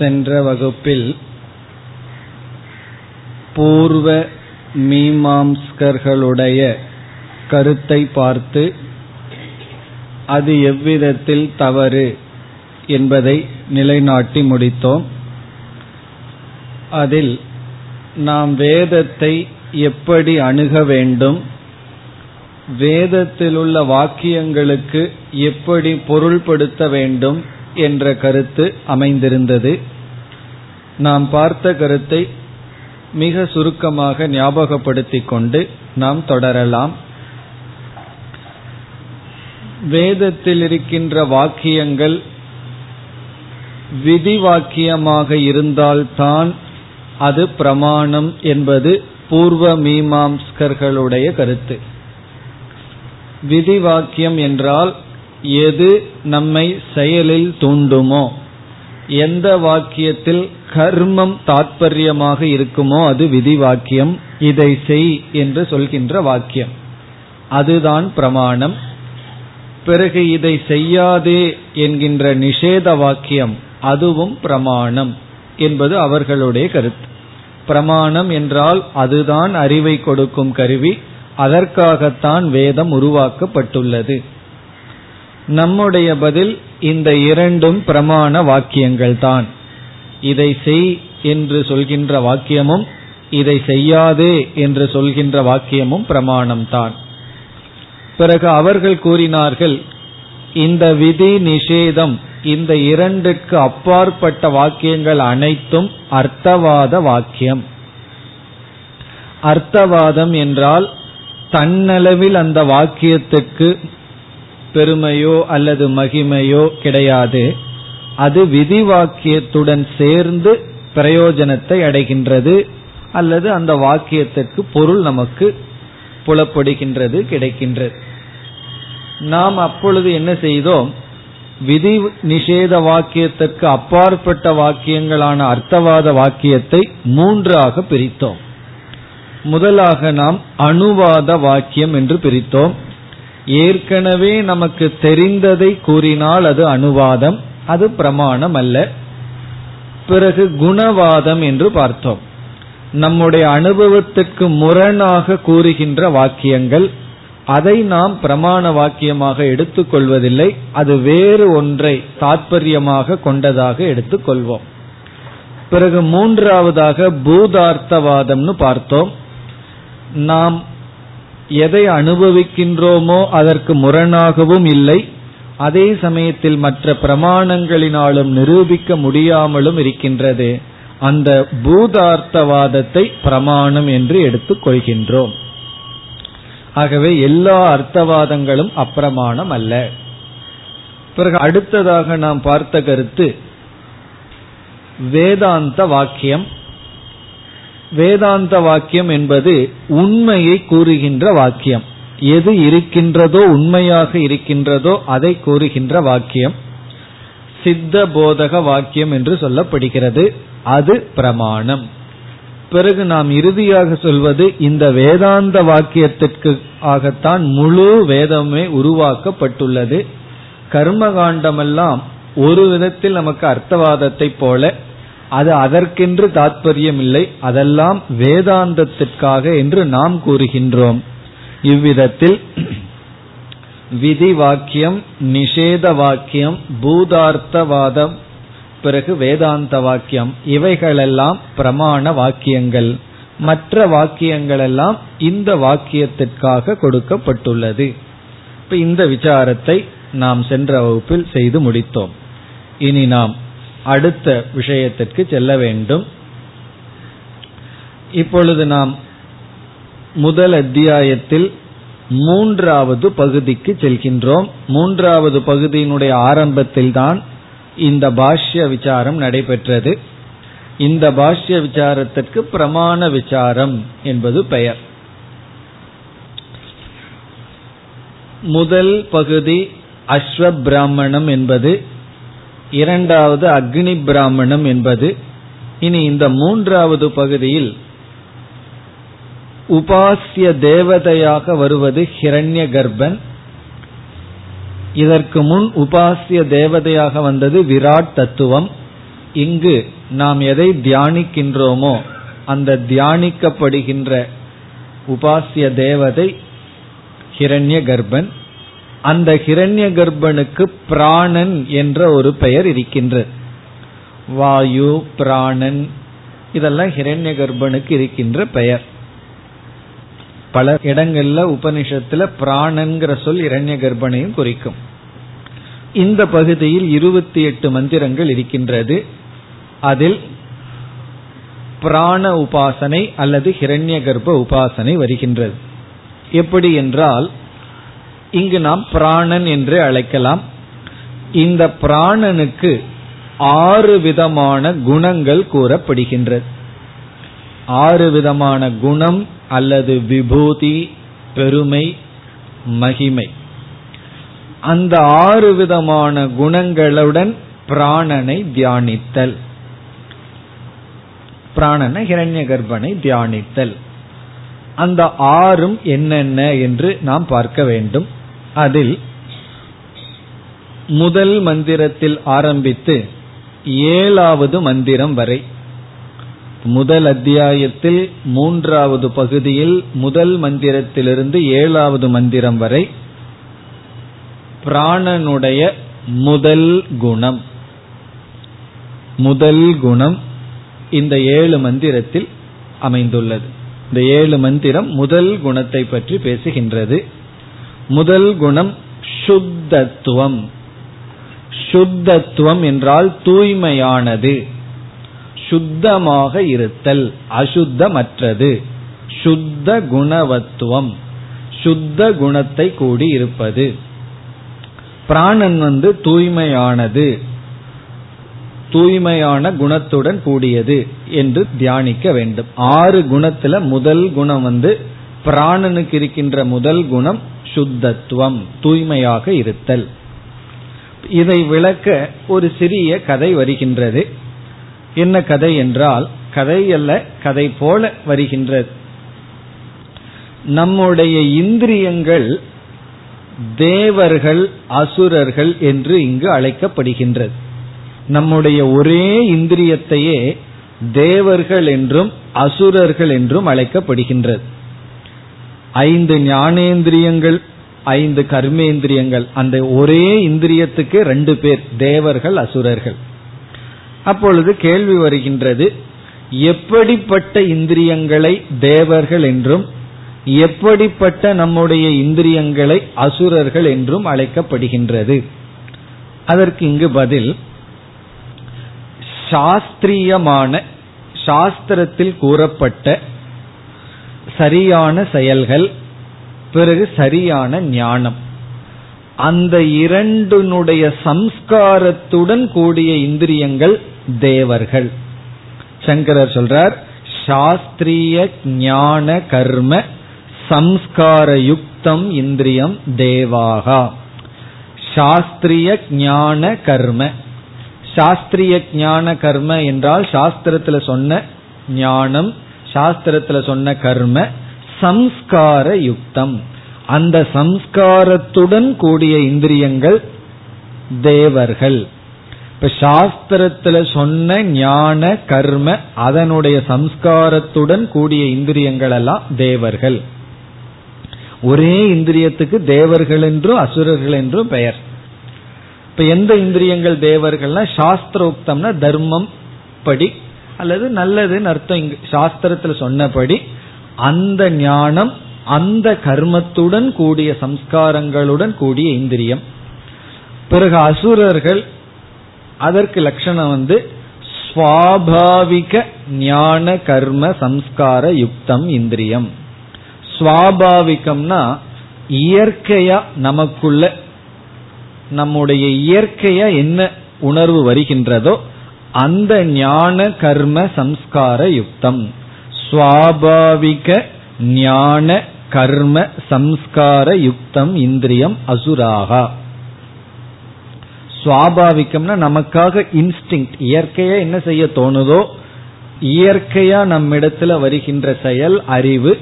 சென்ற வகுப்பில் பூர்வ மீமாம்ஸ்கர்களுடைய கருத்தை பார்த்து அது எவ்விதத்தில் தவறு என்பதை நிலைநாட்டி முடித்தோம். அதில் நாம் வேதத்தை எப்படி அணுக வேண்டும், வேதத்திலுள்ள வாக்கியங்களுக்கு எப்படி பொருள்படுத்த வேண்டும் என்ற கருத்து அமைந்திருந்தது. நாம் பார்த்த கருத்தை மிக சுருக்கமாக ஞாபகப்படுத்திக் கொண்டு நாம் தொடரலாம். வேதத்தில் இருக்கின்ற வாக்கியங்கள் விதி வாக்கியமாக இருந்தால்தான் அது பிரமாணம் என்பது பூர்வ மீமாம்ஸ்கர்களுடைய கருத்து. விதி வாக்கியம் என்றால் எது நம்மை செயலில் தூண்டுமோ, எந்த வாக்கியத்தில் கர்மம் தாற்பயமாக இருக்குமோ அது விதி வாக்கியம். இதை செய் என்று சொல்கின்ற வாக்கியம் அதுதான் பிரமாணம். பிறகு இதை செய்யாதே என்கின்ற நிஷேத வாக்கியம் அதுவும் பிரமாணம் என்பது அவர்களுடைய கருத்து. பிரமாணம் என்றால் அதுதான் அறிவை கொடுக்கும் கருவி, அதற்காகத்தான் வேதம் உருவாக்கப்பட்டுள்ளது. நம்முடைய பதில், இந்த இரண்டும் பிரமாண வாக்கியங்கள் தான். இதை செய் என்று சொல்கின்ற வாக்கியமும் இதை செய்யாதே என்று சொல்கின்ற வாக்கியமும் பிரமாணம்தான். பிறகு அவர்கள் கூறினார்கள், இந்த விதி நிஷேதம் இந்த இரண்டுக்கு அப்பாற்பட்ட வாக்கியங்கள் அனைத்தும் அர்த்தவாத வாக்கியம். அர்த்தவாதம் என்றால் தன்னளவில் அந்த வாக்கியத்துக்கு பெருமையோ அல்லது மகிமையோ கிடையாது, அது விதி வாக்கியத்துடன் சேர்ந்து பிரயோஜனத்தை அடைகின்றது அல்லது அந்த வாக்கியத்திற்கு பொருள் நமக்கு புலப்படுகின்றது, கிடைக்கின்றது. நாம் அப்பொழுது என்ன செய்தோம், விதி நிஷேத வாக்கியத்திற்கு அப்பாற்பட்ட வாக்கியங்களான அர்த்தவாத வாக்கியத்தை மூன்றாக பிரித்தோம். முதலாக நாம் அனுவாத வாக்கியம் என்று பிரித்தோம். ஏற்கனவே நமக்கு தெரிந்ததை கூறினால் அது அனுவாதம், அது பிரமாணம் அல்ல. பிறகு குணவாதம் என்று பார்த்தோம். நம்முடைய அனுபவத்துக்கு முரணாக கூறுகின்ற வாக்கியங்கள், அதை நாம் பிரமாண வாக்கியமாக எடுத்துக்கொள்வதில்லை, அது வேறு ஒன்றை தாற்பயமாக கொண்டதாக எடுத்துக்கொள்வோம். பிறகு மூன்றாவதாக பூதார்த்தவாதம்னு பார்த்தோம். நாம் எதை அனுபவிக்கின்றோமோ அதற்கு முரணாகவும் இல்லை, அதே சமயத்தில் மற்ற பிரமாணங்களினாலும் நிரூபிக்க முடியாமலும் இருக்கின்றது. அந்த பூதார்த்தவாதத்தை பிரமாணம் என்று எடுத்துக் கொள்கின்றோம். ஆகவே எல்லா அர்த்தவாதங்களும் அப்பிரமாணம் அல்ல. பிறகு அடுத்ததாக நாம் பார்த்த கருத்து வேதாந்த வாக்கியம். வேதாந்த வாக்கியம் என்பது உண்மையை கூறுகின்ற வாக்கியம், எது இருக்கின்றதோ உண்மையாக இருக்கின்றதோ அதை கூறுகின்ற வாக்கியம், சித்த போதக வாக்கியம் என்று சொல்லப்படுகிறது, அது பிரமாணம். பிறகு நாம் இறுதியாக சொல்வது, இந்த வேதாந்த வாக்கியத்திற்கு ஆகத்தான் முழு வேதமே உருவாக்கப்பட்டுள்ளது. கர்மகாண்டமெல்லாம் ஒரு விதத்தில் நமக்கு அர்த்தவாதத்தை போல, அது அதற்கென்று தாற்பயம் இல்லை, அதெல்லாம் வேதாந்தத்திற்காக என்று நாம் கூறுகின்றோம். இவ்விதத்தில் விதி வாக்கியம், நிஷேத வாக்கியம், பூதார்த்தவாதம், பிறகு வேதாந்த வாக்கியம், இவைகளெல்லாம் பிரமாண வாக்கியங்கள். மற்ற வாக்கியங்களெல்லாம் இந்த வாக்கியத்திற்காக கொடுக்கப்பட்டுள்ளது. இப்ப இந்த விசாரத்தை நாம் சென்ற வகுப்பில் செய்து முடித்தோம். இனி நாம் அடுத்த விஷயத்திற்கு செல்ல வேண்டும். இப்பொழுது நாம் முதல் அத்தியாயத்தில் மூன்றாவது பகுதிக்கு செல்கின்றோம். மூன்றாவது பகுதியினுடைய ஆரம்பத்தில்தான் இந்த பாஷ்ய விசாரம் நடைபெற்றது. இந்த பாஷ்ய விசாரத்திற்கு பிரமாண விசாரம் என்பது பெயர். முதல் பகுதி அஸ்வபிராமணம் என்பது, இரண்டாவது அக்னி பிராமணம் என்பது. இனி இந்த மூன்றாவது பகுதியில் உபாசிய தேவதையாக வருவது ஹிரண்ய கர்ப்பன். இதற்கு முன் உபாசிய தேவதையாக வந்தது விராட் தத்துவம். இங்கு நாம் எதை தியானிக்கின்றோமோ அந்த தியானிக்கப்படுகின்ற உபாசிய தேவதை ஹிரண்ய கர்ப்பன். அந்த ஹிரண்ய கர்ப்பனுக்கு பிராணன் என்ற ஒரு பெயர் இருக்கின்றது. வாயு, பிராணன், இதெல்லாம் ஹிரண்ய கர்ப்பனுக்கு இருக்கின்ற பெயர். பல இடங்கள்ல உபனிஷத்துல பிராணன்கிற சொல் இரண்ய கர்ப்பனையும் குறிக்கும். இந்த பகுதியில் 28 மந்திரங்கள் இருக்கின்றது. அதில் பிராண உபாசனை அல்லது ஹிரண்ய கர்ப்ப உபாசனை வருகின்றது. எப்படி என்றால், இங்கு நாம் பிராணன் என்று அழைக்கலாம். இந்த பிராணனுக்கு 6 விதமான குணங்கள் கூறப்படுகின்றது. 6 விதமான குணம் அல்லது விபூதி, பெருமை, மகிமை. அந்த 6 விதமான குணங்களுடன் பிராணனை தியானித்தல், பிராணனை ஹிரண்ய கர்ப்பனை தியானித்தல். அந்த 6ம் என்னென்ன என்று நாம் பார்க்க வேண்டும். அதில் முதல் மந்திரத்தில் ஆரம்பித்து 7வது மந்திரம் வரை, முதல் அத்தியாயத்தில் 3வது பகுதியில் முதல் மந்திரத்திலிருந்து 7வது மந்திரம் வரை பிராணனுடைய முதல் குணம், இந்த 7 மந்திரத்தில் அமைந்துள்ளது. இந்த 7 மந்திரம் முதல் குணத்தை பற்றி பேசுகின்றது. முதல் குணம் சுத்தத்துவம். சுத்தத்துவம் என்றால் தூய்மையானது, சுத்தமாக இருத்தல், அசுத்தமற்றது, சுத்த குணவத்துவம், சுத்த குணத்தை கூடி இருப்பது. பிராணன் தூய்மையானது, தூய்மையான குணத்துடன் கூடியது என்று தியானிக்க வேண்டும். 6 குணத்துல முதல் குணம் பிராணனுக்கு இருக்கின்ற முதல் குணம் சுத்தத்துவம், தூய்மையாக இருத்தல். இதை விளக்க ஒரு சிறிய கதை வருகின்றது. என்ன கதை என்றால், கதையல்ல, கதை போல வருகின்றது. நம்முடைய இந்திரியங்கள் தேவர்கள் அசுரர்கள் என்று இங்கு அழைக்கப்படுகின்றது. நம்முடைய ஒரே இந்திரியத்தையே தேவர்கள் என்றும் அசுரர்கள் என்றும் அழைக்கப்படுகின்றது. 5 ஞானேந்திரியங்கள் 5 கர்மேந்திரியங்கள், அந்த ஒரே இந்திரியத்துக்கு 2 பேர், தேவர்கள் அசுரர்கள். அப்பொழுது கேள்வி வருகின்றது, எப்படிப்பட்ட இந்திரியங்களை தேவர்கள் என்றும் எப்படிப்பட்ட நம்முடைய இந்திரியங்களை அசுரர்கள் என்றும் அழைக்கப்படுகின்றது? அதற்கு இங்கு பதில், சாஸ்திரியமான, சாஸ்திரத்தில் கூறப்பட்ட சரியான செயல்கள், பிறகு சரியான ஞானம், அந்த 2னுடைய சம்ஸ்காரத்துடன் கூடிய இந்திரியங்கள் தேவர்கள். சங்கரர் சொல்றார், சாஸ்திரிய ஞான கர்ம சம்ஸ்கார யுக்தம் இந்திரியம் தேவாகா. சாஸ்திரிய ஞான கர்ம, சாஸ்திரிய ஞான கர்ம என்றால் சாஸ்திரத்துல சொன்ன ஞானம், சாஸ்திரத்துல சொன்ன கர்ம, சம்ஸ்கார யுக்தம், அந்த சம்ஸ்காரத்துடன் கூடிய இந்திரியங்கள் தேவர்கள். இப்ப சாஸ்திரத்துல சொன்ன ஞான கர்ம அதனுடைய சம்ஸ்காரத்துடன் கூடிய இந்திரியங்கள் எல்லாம் தேவர்கள். ஒரே இந்திரியத்துக்கு தேவர்கள் என்றும் அசுரர்கள் என்றும் பெயர். இப்ப எந்த இந்திரியங்கள் தேவர்கள்னா, சாஸ்திரோக்தம்னா தர்மம் படி அல்லது நல்லதுன்னு அர்த்தம், சாஸ்திரத்துல சொன்னபடி அந்த ஞானம் அந்த கர்மத்துடன் கூடிய சம்ஸ்காரங்களுடன் கூடிய இந்திரியம். பிறகு அசுரர்கள், அதற்கு லட்சணம் ஸ்வாபாவிக ஞான கர்ம சம்ஸ்கார யுக்தம் இந்திரியம். ஸ்வாபாவிகம்னா இயற்கையா நமக்குள்ள, நம்முடைய இயற்கையா என்ன உணர்வு வருகின்றதோ அந்த ஞான கர்ம சம்ஸ்கார யுக்தம். ஸ்வாபாவிக ஞான கர்ம சம்ஸ்கார யுக்தம் இந்திரியம் அசுராகா. சுவாபாவிகம்னா நமக்காக இன்ஸ்டிங், இயற்கையா என்ன செய்ய தோணுதோ, இயற்கையா நம்மிடத்துல வருகின்ற செயல், அறிவு,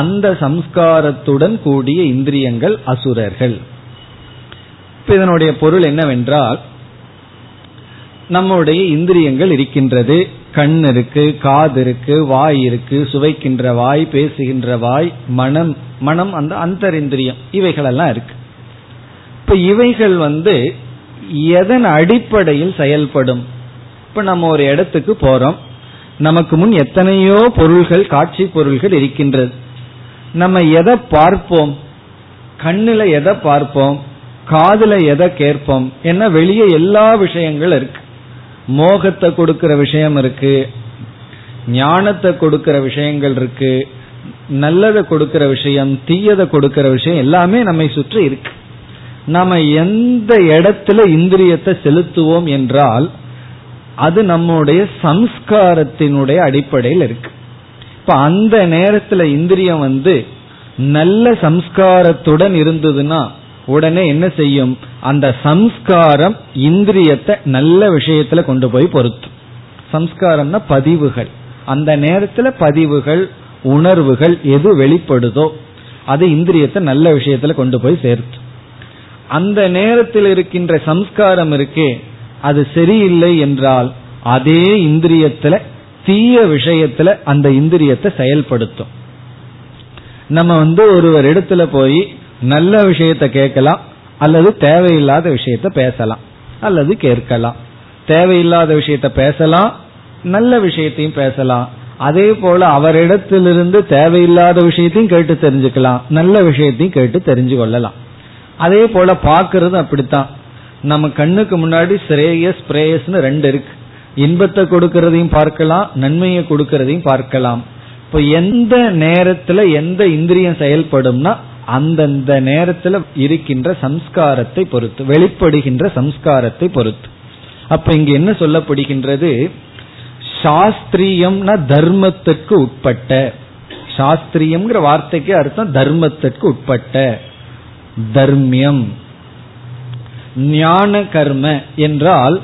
அந்த சம்ஸ்காரத்துடன் கூடிய இந்திரியங்கள் அசுரர்கள். இதனுடைய பொருள் என்னவென்றால், நம்முடைய இந்திரியங்கள் இருக்கின்றது. கண் இருக்கு, காது இருக்கு, வாய் இருக்கு, சுவைக்கின்ற வாய், பேசுகின்ற வாய், மனம் மனம் அந்த அந்தரிந்திரியம், இவைகளெல்லாம் இருக்கு. இப்ப இவைகள் எதன் அடிப்படையில் செயல்படும்? இப்ப நம்ம ஒரு இடத்துக்கு போறோம், நமக்கு முன் எத்தனையோ பொருள்கள், காட்சி பொருள்கள் இருக்கின்றது. நம்ம எதை பார்ப்போம்? கண்ணுல எதை பார்ப்போம்? காதுல எதை கேட்போம்? ஏன்னா வெளியே எல்லா விஷயங்கள் இருக்கு. மோகத்தை கொடுக்கிற விஷயம் இருக்கு, ஞானத்தை கொடுக்கிற விஷயங்கள் இருக்கு, நல்லதை கொடுக்கிற விஷயம், தீயதை கொடுக்கிற விஷயம், எல்லாமே நம்மை சுற்றி இருக்கு. நாம எந்த இடத்துல இந்திரியத்தை செலுத்துவோம் என்றால் அது நம்முடைய சம்ஸ்காரத்தினுடைய அடிப்படையில் இருக்கு. இப்ப அந்த நேரத்துல இந்திரியம் நல்ல சம்ஸ்காரத்துடன் இருந்ததுன்னா உடனே என்ன செய்யும்? அந்த சம்ஸ்காரம் இந்திரியத்தை நல்ல விஷயத்துல கொண்டு போய் பொருத்தும். சம்ஸ்காரம்னா பதிவுகள், அந்த நேரத்துல பதிவுகள், உணர்வுகள் எது வெளிப்படுதோ அது இந்திரியத்தை நல்ல விஷயத்துல கொண்டு போய் சேர்த்து, அந்த நேரத்தில் இருக்கின்ற சம்ஸ்காரம் இருக்கே அது சரியில்லை என்றால் அதே இந்திரியத்துல தீய விஷயத்துல அந்த இந்திரியத்தை செயல்படுத்தும். நம்ம ஒருவர் இடத்துல போய் நல்ல விஷயத்த கேட்கலாம், அல்லது தேவையில்லாத விஷயத்த பேசலாம், அல்லது கேட்கலாம். தேவையில்லாத விஷயத்த பேசலாம், நல்ல விஷயத்தையும் பேசலாம். அதே போல அவரிடத்திலிருந்து தேவையில்லாத விஷயத்தையும் கேட்டு தெரிஞ்சுக்கலாம், நல்ல விஷயத்தையும் கேட்டு தெரிஞ்சு கொள்ளலாம். அதே போல பாக்குறது அப்படித்தான். நம்ம கண்ணுக்கு முன்னாடி ஸ்ரேயஸ் பிரேயஸ்னு ரெண்டு இருக்கு. இன்பத்தை கொடுக்கறதையும் பார்க்கலாம், நன்மையை கொடுக்கறதையும் பார்க்கலாம். இப்போ எந்த நேரத்துல எந்த இந்திரியம் செயல்படும்னா அந்தந்த நேரத்துல இருக்கின்ற சம்ஸ்காரத்தை பொறுத்து, வெளிப்படுகின்ற சம்ஸ்காரத்தை பொறுத்து. அப்ப இங்க என்ன சொல்லப்படுகின்றது? சாஸ்திரியம்னா தர்மத்திற்கு உட்பட்ட, சாஸ்திரியம்ங்கிற வார்த்தைக்கு அர்த்தம் தர்மத்திற்கு உட்பட்ட, தர்மியம். ஞான கர்ம என்றால்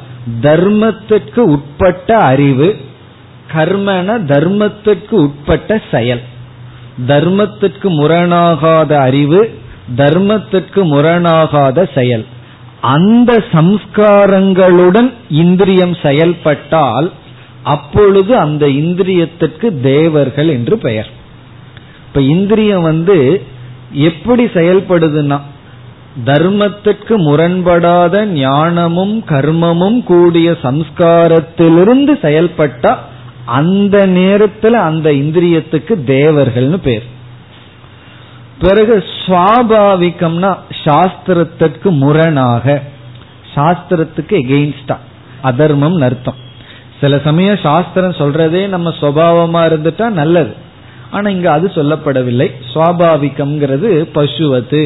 தர்மத்திற்கு உட்பட்ட அறிவு, கர்மன தர்மத்திற்கு உட்பட்ட செயல். தர்மத்திற்கு முரணாகாத அறிவு, தர்மத்திற்கு முரணாகாத செயல், அந்த சம்ஸ்காரங்களுடன் இந்திரியம் செயல்பட்டால் அப்பொழுது அந்த இந்திரியத்திற்கு தேவர்கள் என்று பெயர். இப்ப இந்திரியம் எப்படி செயல்படுதுன்னா தர்மத்திற்கு முரண்படாத ஞானமும் கர்மமும் கூடிய சம்ஸ்காரத்திலிருந்து செயல்பட்டா அந்த நேரத்துல அந்த இந்திரியத்துக்கு தேவர்கள்னு பேர். பிறகு சுவாபாவிகம்னா சாஸ்திரத்திற்கு முரணாக, சாஸ்திரத்துக்கு எகெயின்ஸ்டா, அதர்மம் அர்த்தம். சில சமயம் சாஸ்திரம் சொல்றதே நம்ம சுபாவமா இருந்துட்டா நல்லது, ஆனா இங்க அது சொல்லப்படவில்லை. சுவாபாவிகம்ங்கிறது பசுவது,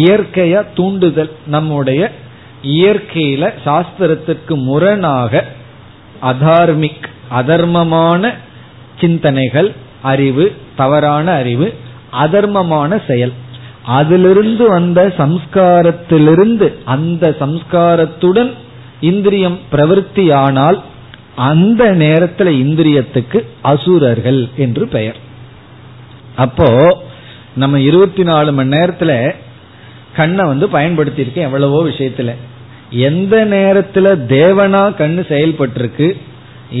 இயற்கையா தூண்டுதல், நம்முடைய இயற்கையில சாஸ்திரத்திற்கு முரணாக அதார்மிக், அதர்மமான சிந்தனைகள், அறிவு, தவறான அறிவு, அதர்மமான செயல், அதிலிருந்து வந்த சம்ஸ்காரத்திலிருந்து அந்த சம்ஸ்காரத்துடன் இந்திரியம் பிரவருத்தியானால் அந்த நேரத்துல இந்திரியத்துக்கு அசுரர்கள் என்று பெயர். அப்போ நம்ம 24 மணி நேரத்துல கண்ணை பயன்படுத்தி இருக்கேன் எவ்வளவோ விஷயத்துல. எந்த நேரத்துல தேவனா கண்ணு செயல்பட்டிருக்கு,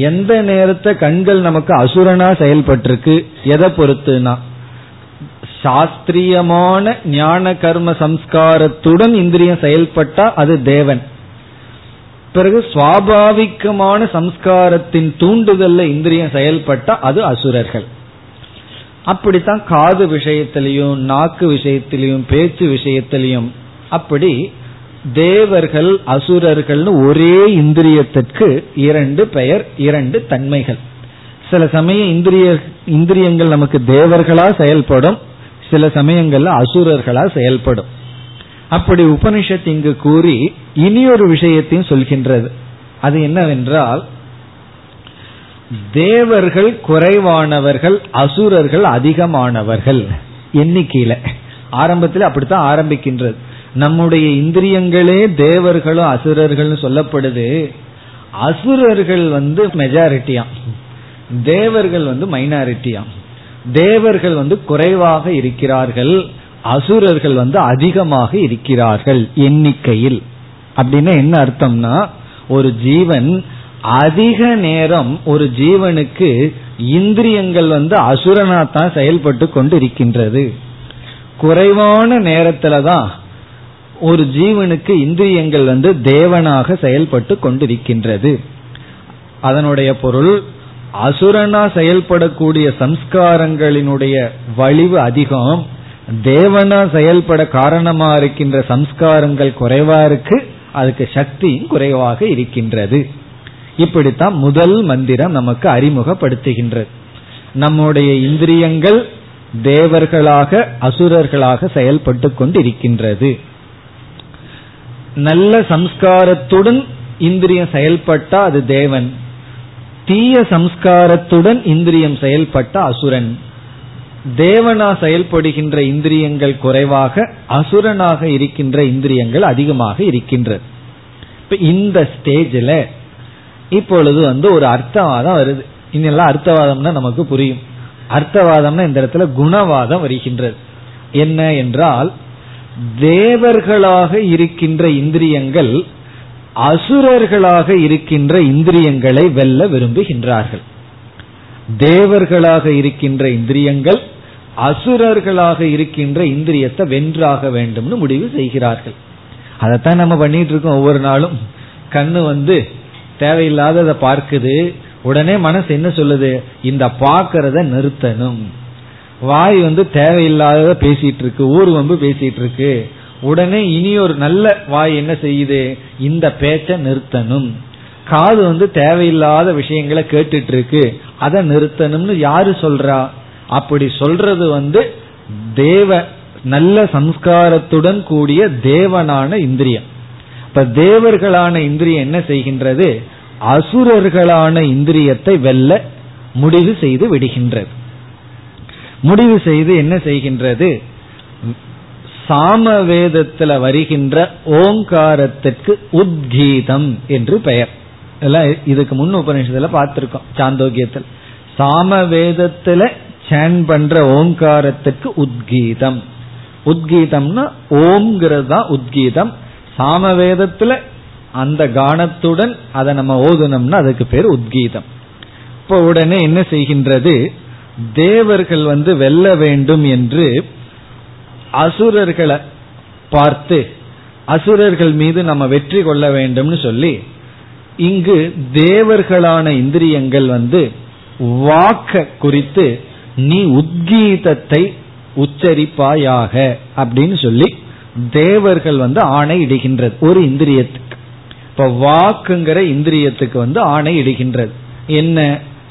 எந்த நேரத்தை கண்கள் நமக்கு அசுரனா செயல்பட்டிருக்கு, எதை பொறுத்துனா சாஸ்திரியமான ஞான கர்ம சம்ஸ்காரத்துடன் இந்திரியம் செயல்பட்டா அது தேவன். பிறகு சுவாபாவிகமான சம்ஸ்காரத்தின் தூண்டுதல்ல இந்திரியம் செயல்பட்டா அது அசுரர்கள். அப்படித்தான் காது விஷயத்திலையும், நாக்கு விஷயத்திலையும், பேச்சு விஷயத்திலையும் அப்படி தேவர்கள் அசுரர்கள்னு ஒரே இந்திரியத்திற்கு இரண்டு பெயர், இரண்டு தன்மைகள். சில சமயம் இந்திரியங்கள் நமக்கு தேவர்களா செயல்படும், சில சமயங்கள்ல அசுரர்களா செயல்படும். அப்படி உபனிஷத் இங்கு கூறி இனியொரு விஷயத்தையும் சொல்கின்றது. அது என்னவென்றால் தேவர்கள் குறைவானவர்கள், அசுரர்கள் அதிகமானவர்கள் எண்ணிக்கையில. ஆரம்பத்தில் அப்படித்தான் ஆரம்பிக்கின்றது. நம்முடைய இந்திரியங்களே தேவர்களும் அசுரர்கள் சொல்லப்படுது. அசுரர்கள் மெஜாரிட்டியா, தேவர்கள் மைனாரிட்டியா. தேவர்கள் குறைவாக இருக்கிறார்கள், அசுரர்கள் அதிகமாக இருக்கிறார்கள் எண்ணிக்கையில். அப்படின்னா என்ன அர்த்தம்னா ஒரு ஜீவன் அதிக நேரம் ஒரு ஜீவனுக்கு இந்திரியங்கள் அசுரனாத்தான் செயல்பட்டு கொண்டு இருக்கின்றது. குறைவான நேரத்துல தான் ஒரு ஜீவனுக்கு இந்திரியங்கள் தேவனாக செயல்பட்டு கொண்டிருக்கின்றது. அதனுடைய பொருள், அசுரனா செயல்படக்கூடிய சம்ஸ்காரங்களினுடைய வலிவு அதிகம், தேவனா செயல்பட காரணமா இருக்கின்ற சம்ஸ்காரங்கள் குறைவா இருக்கு, அதுக்கு சக்தியும் குறைவாக இருக்கின்றது. இப்படித்தான் முதல் மந்திரம் நமக்கு அறிமுகப்படுத்துகின்றது. நம்முடைய இந்திரியங்கள் தேவர்களாக அசுரர்களாக செயல்பட்டு கொண்டிருக்கின்றது. நல்ல சம்ஸ்காரத்துடன் இந்திரியம் செயல்பட்டா அது தேவன், தீய சம்ஸ்காரத்துடன் இந்திரியம் செயல்பட்ட அசுரன். தேவனா செயல்படுகின்ற இந்திரியங்கள் குறைவாக, அசுரனாக இருக்கின்ற இந்திரியங்கள் அதிகமாக இருக்கின்றது. இப்ப இந்த ஸ்டேஜில் இப்பொழுது ஒரு அர்த்தவாதம் வருது. இன்னெல்லாம் அர்த்தவாதம்னா நமக்கு புரியும். அர்த்தவாதம்னா இந்த இடத்துல குணவாதம் வருகின்றது. என்ன என்றால், தேவர்களாக இருக்கின்ற இந்திரியங்கள் அசுரர்களாக இருக்கின்ற இந்திரியங்களை வெல்ல விரும்புகின்றார்கள். தேவர்களாக இருக்கின்ற இந்திரியங்கள் அசுரர்களாக இருக்கின்ற இந்திரியத்தை வென்றாக வேண்டும்னு முடிவு செய்கிறார்கள். அதைத்தான் நம்ம பண்ணிட்டு இருக்கோம். ஒவ்வொரு நாளும் கண்ணு தேவையில்லாததை பார்க்குது, உடனே மனசு என்ன சொல்லுது, இந்த பார்க்கறத நிறுத்தணும். வாய் தேவையில்லாததை பேசிட்டு இருக்கு, ஊர்வம்பு பேசிட்டு இருக்கு, உடனே இனி ஒரு நல்ல வாய் என்ன செய்யுது, இந்த பேச்சை நிறுத்தணும். காது தேவையில்லாத விஷயங்களை கேட்டுட்டு இருக்கு, அதை நிறுத்தணும்னு யாரு சொல்றா? அப்படி சொல்றது தேவ நல்ல சம்ஸ்காரத்துடன் கூடிய தேவனான இந்திரியம். இப்ப தேவர்களான இந்திரியம் என்ன செய்கின்றது, அசுரர்களான இந்திரியத்தை வெல்ல முடிவு செய்து விடுகின்றது. முடிவு செய்து என்ன செய்கின்றது, சாமவேதத்துல வருகின்ற ஓங்காரத்திற்கு உத்கீதம் என்று பெயர். இதுக்கு முன் உபநிஷத்துல பார்த்திருக்கோம், சாந்தோக்கியத்தில் சாமவேதத்துல சேன் பண்ற ஓங்காரத்துக்கு உத்கீதம். உத்கீதம்னா ஓம்ங்கிறதா உத்கீதம். சாமவேதத்துல அந்த கானத்துடன் அதை நம்ம ஓதுனம்னா அதுக்கு பேர் உத்கீதம். இப்போ உடனே என்ன செய்கின்றது, தேவர்கள் வெல்ல வேண்டும் என்று அசுரர்களை பார்த்து அசுரர்கள் மீது நம்ம வெற்றி கொள்ள வேண்டும்னு சொல்லி, இங்கு தேவர்களான இந்திரியங்கள் வாக்க குறித்து நீ உத்கீதத்தை உச்சரிப்பாயாக அப்படின்னு சொல்லி தேவர்கள் ஆணை இடுகின்றது ஒரு இந்திரியத்துக்கு. இப்ப வாக்குங்கிற இந்திரியத்துக்கு ஆணை இடுகின்றது. என்ன